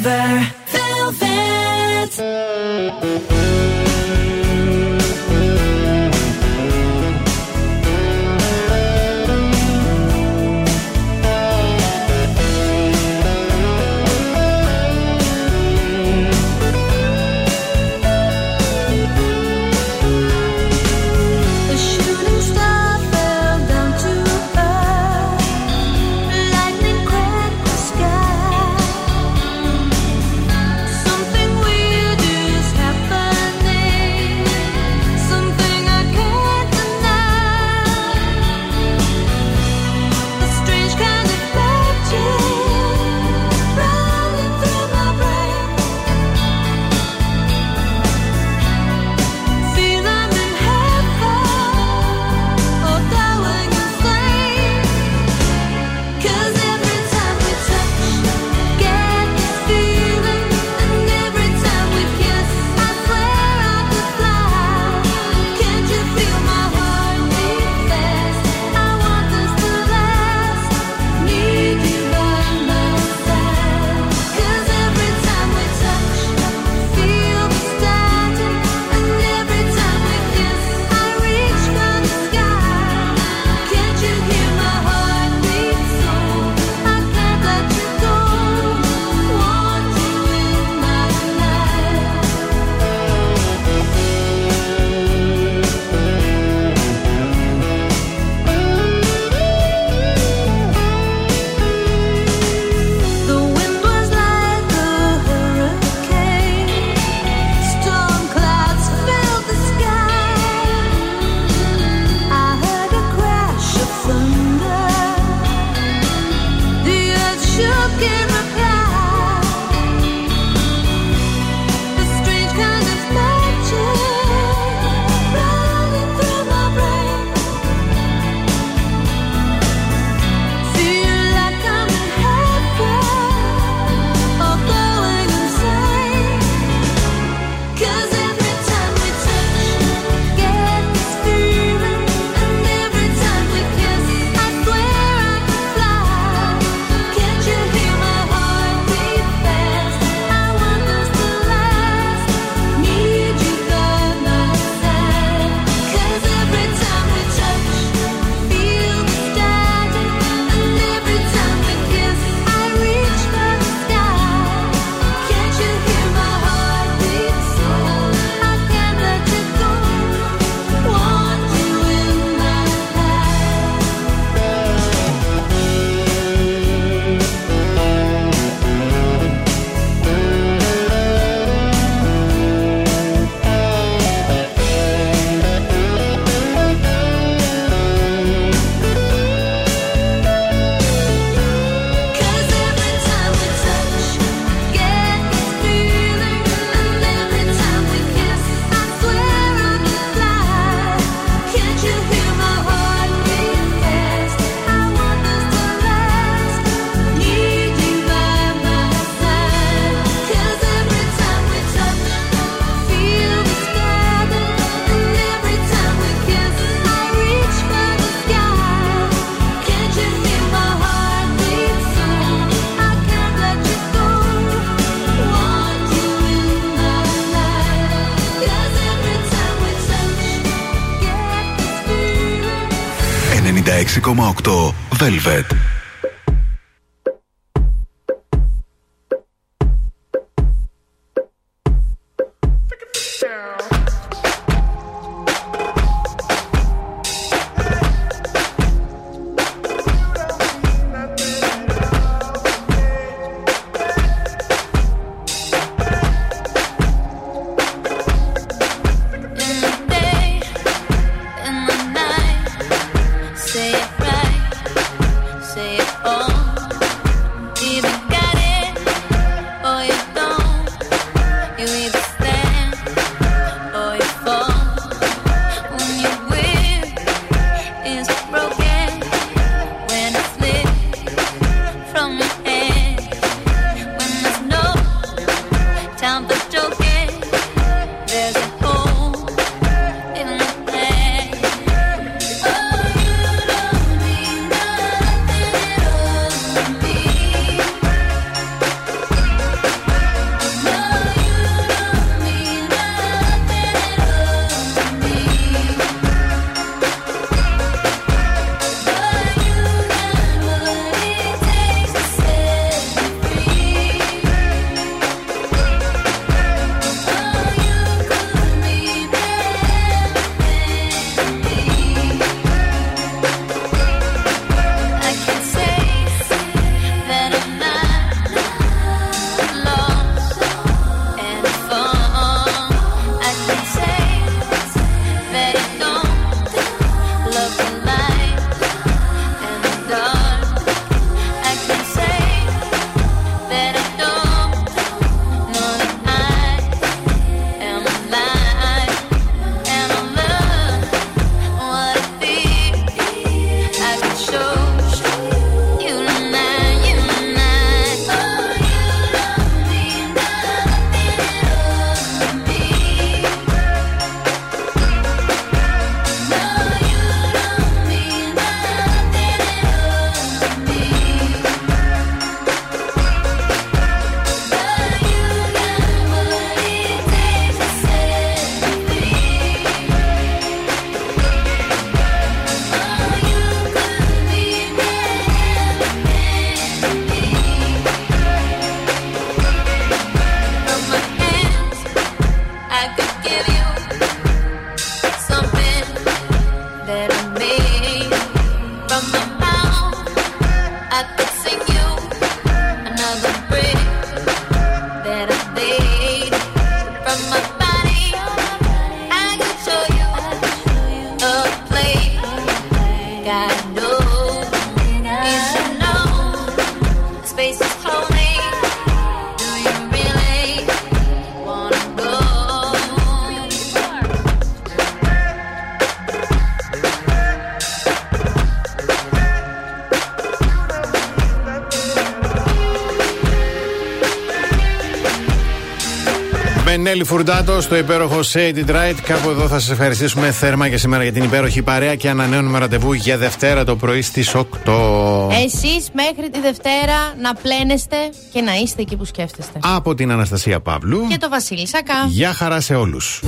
forever. Velvet. έξι κόμμα οκτώ Velvet. Say Νέλη Φουρντάτο στο υπέροχο Shaded Right. Κάπου εδώ θα σας ευχαριστήσουμε θέρμα και σήμερα για την υπέροχη παρέα και ανανέωνουμε ραντεβού για Δευτέρα το πρωί στις οκτώ. Εσείς μέχρι τη Δευτέρα να πλένεστε και να είστε εκεί που σκέφτεστε. Από την Αναστασία Παύλου και το Βασίλη Σακά. Γεια χαρά σε όλους.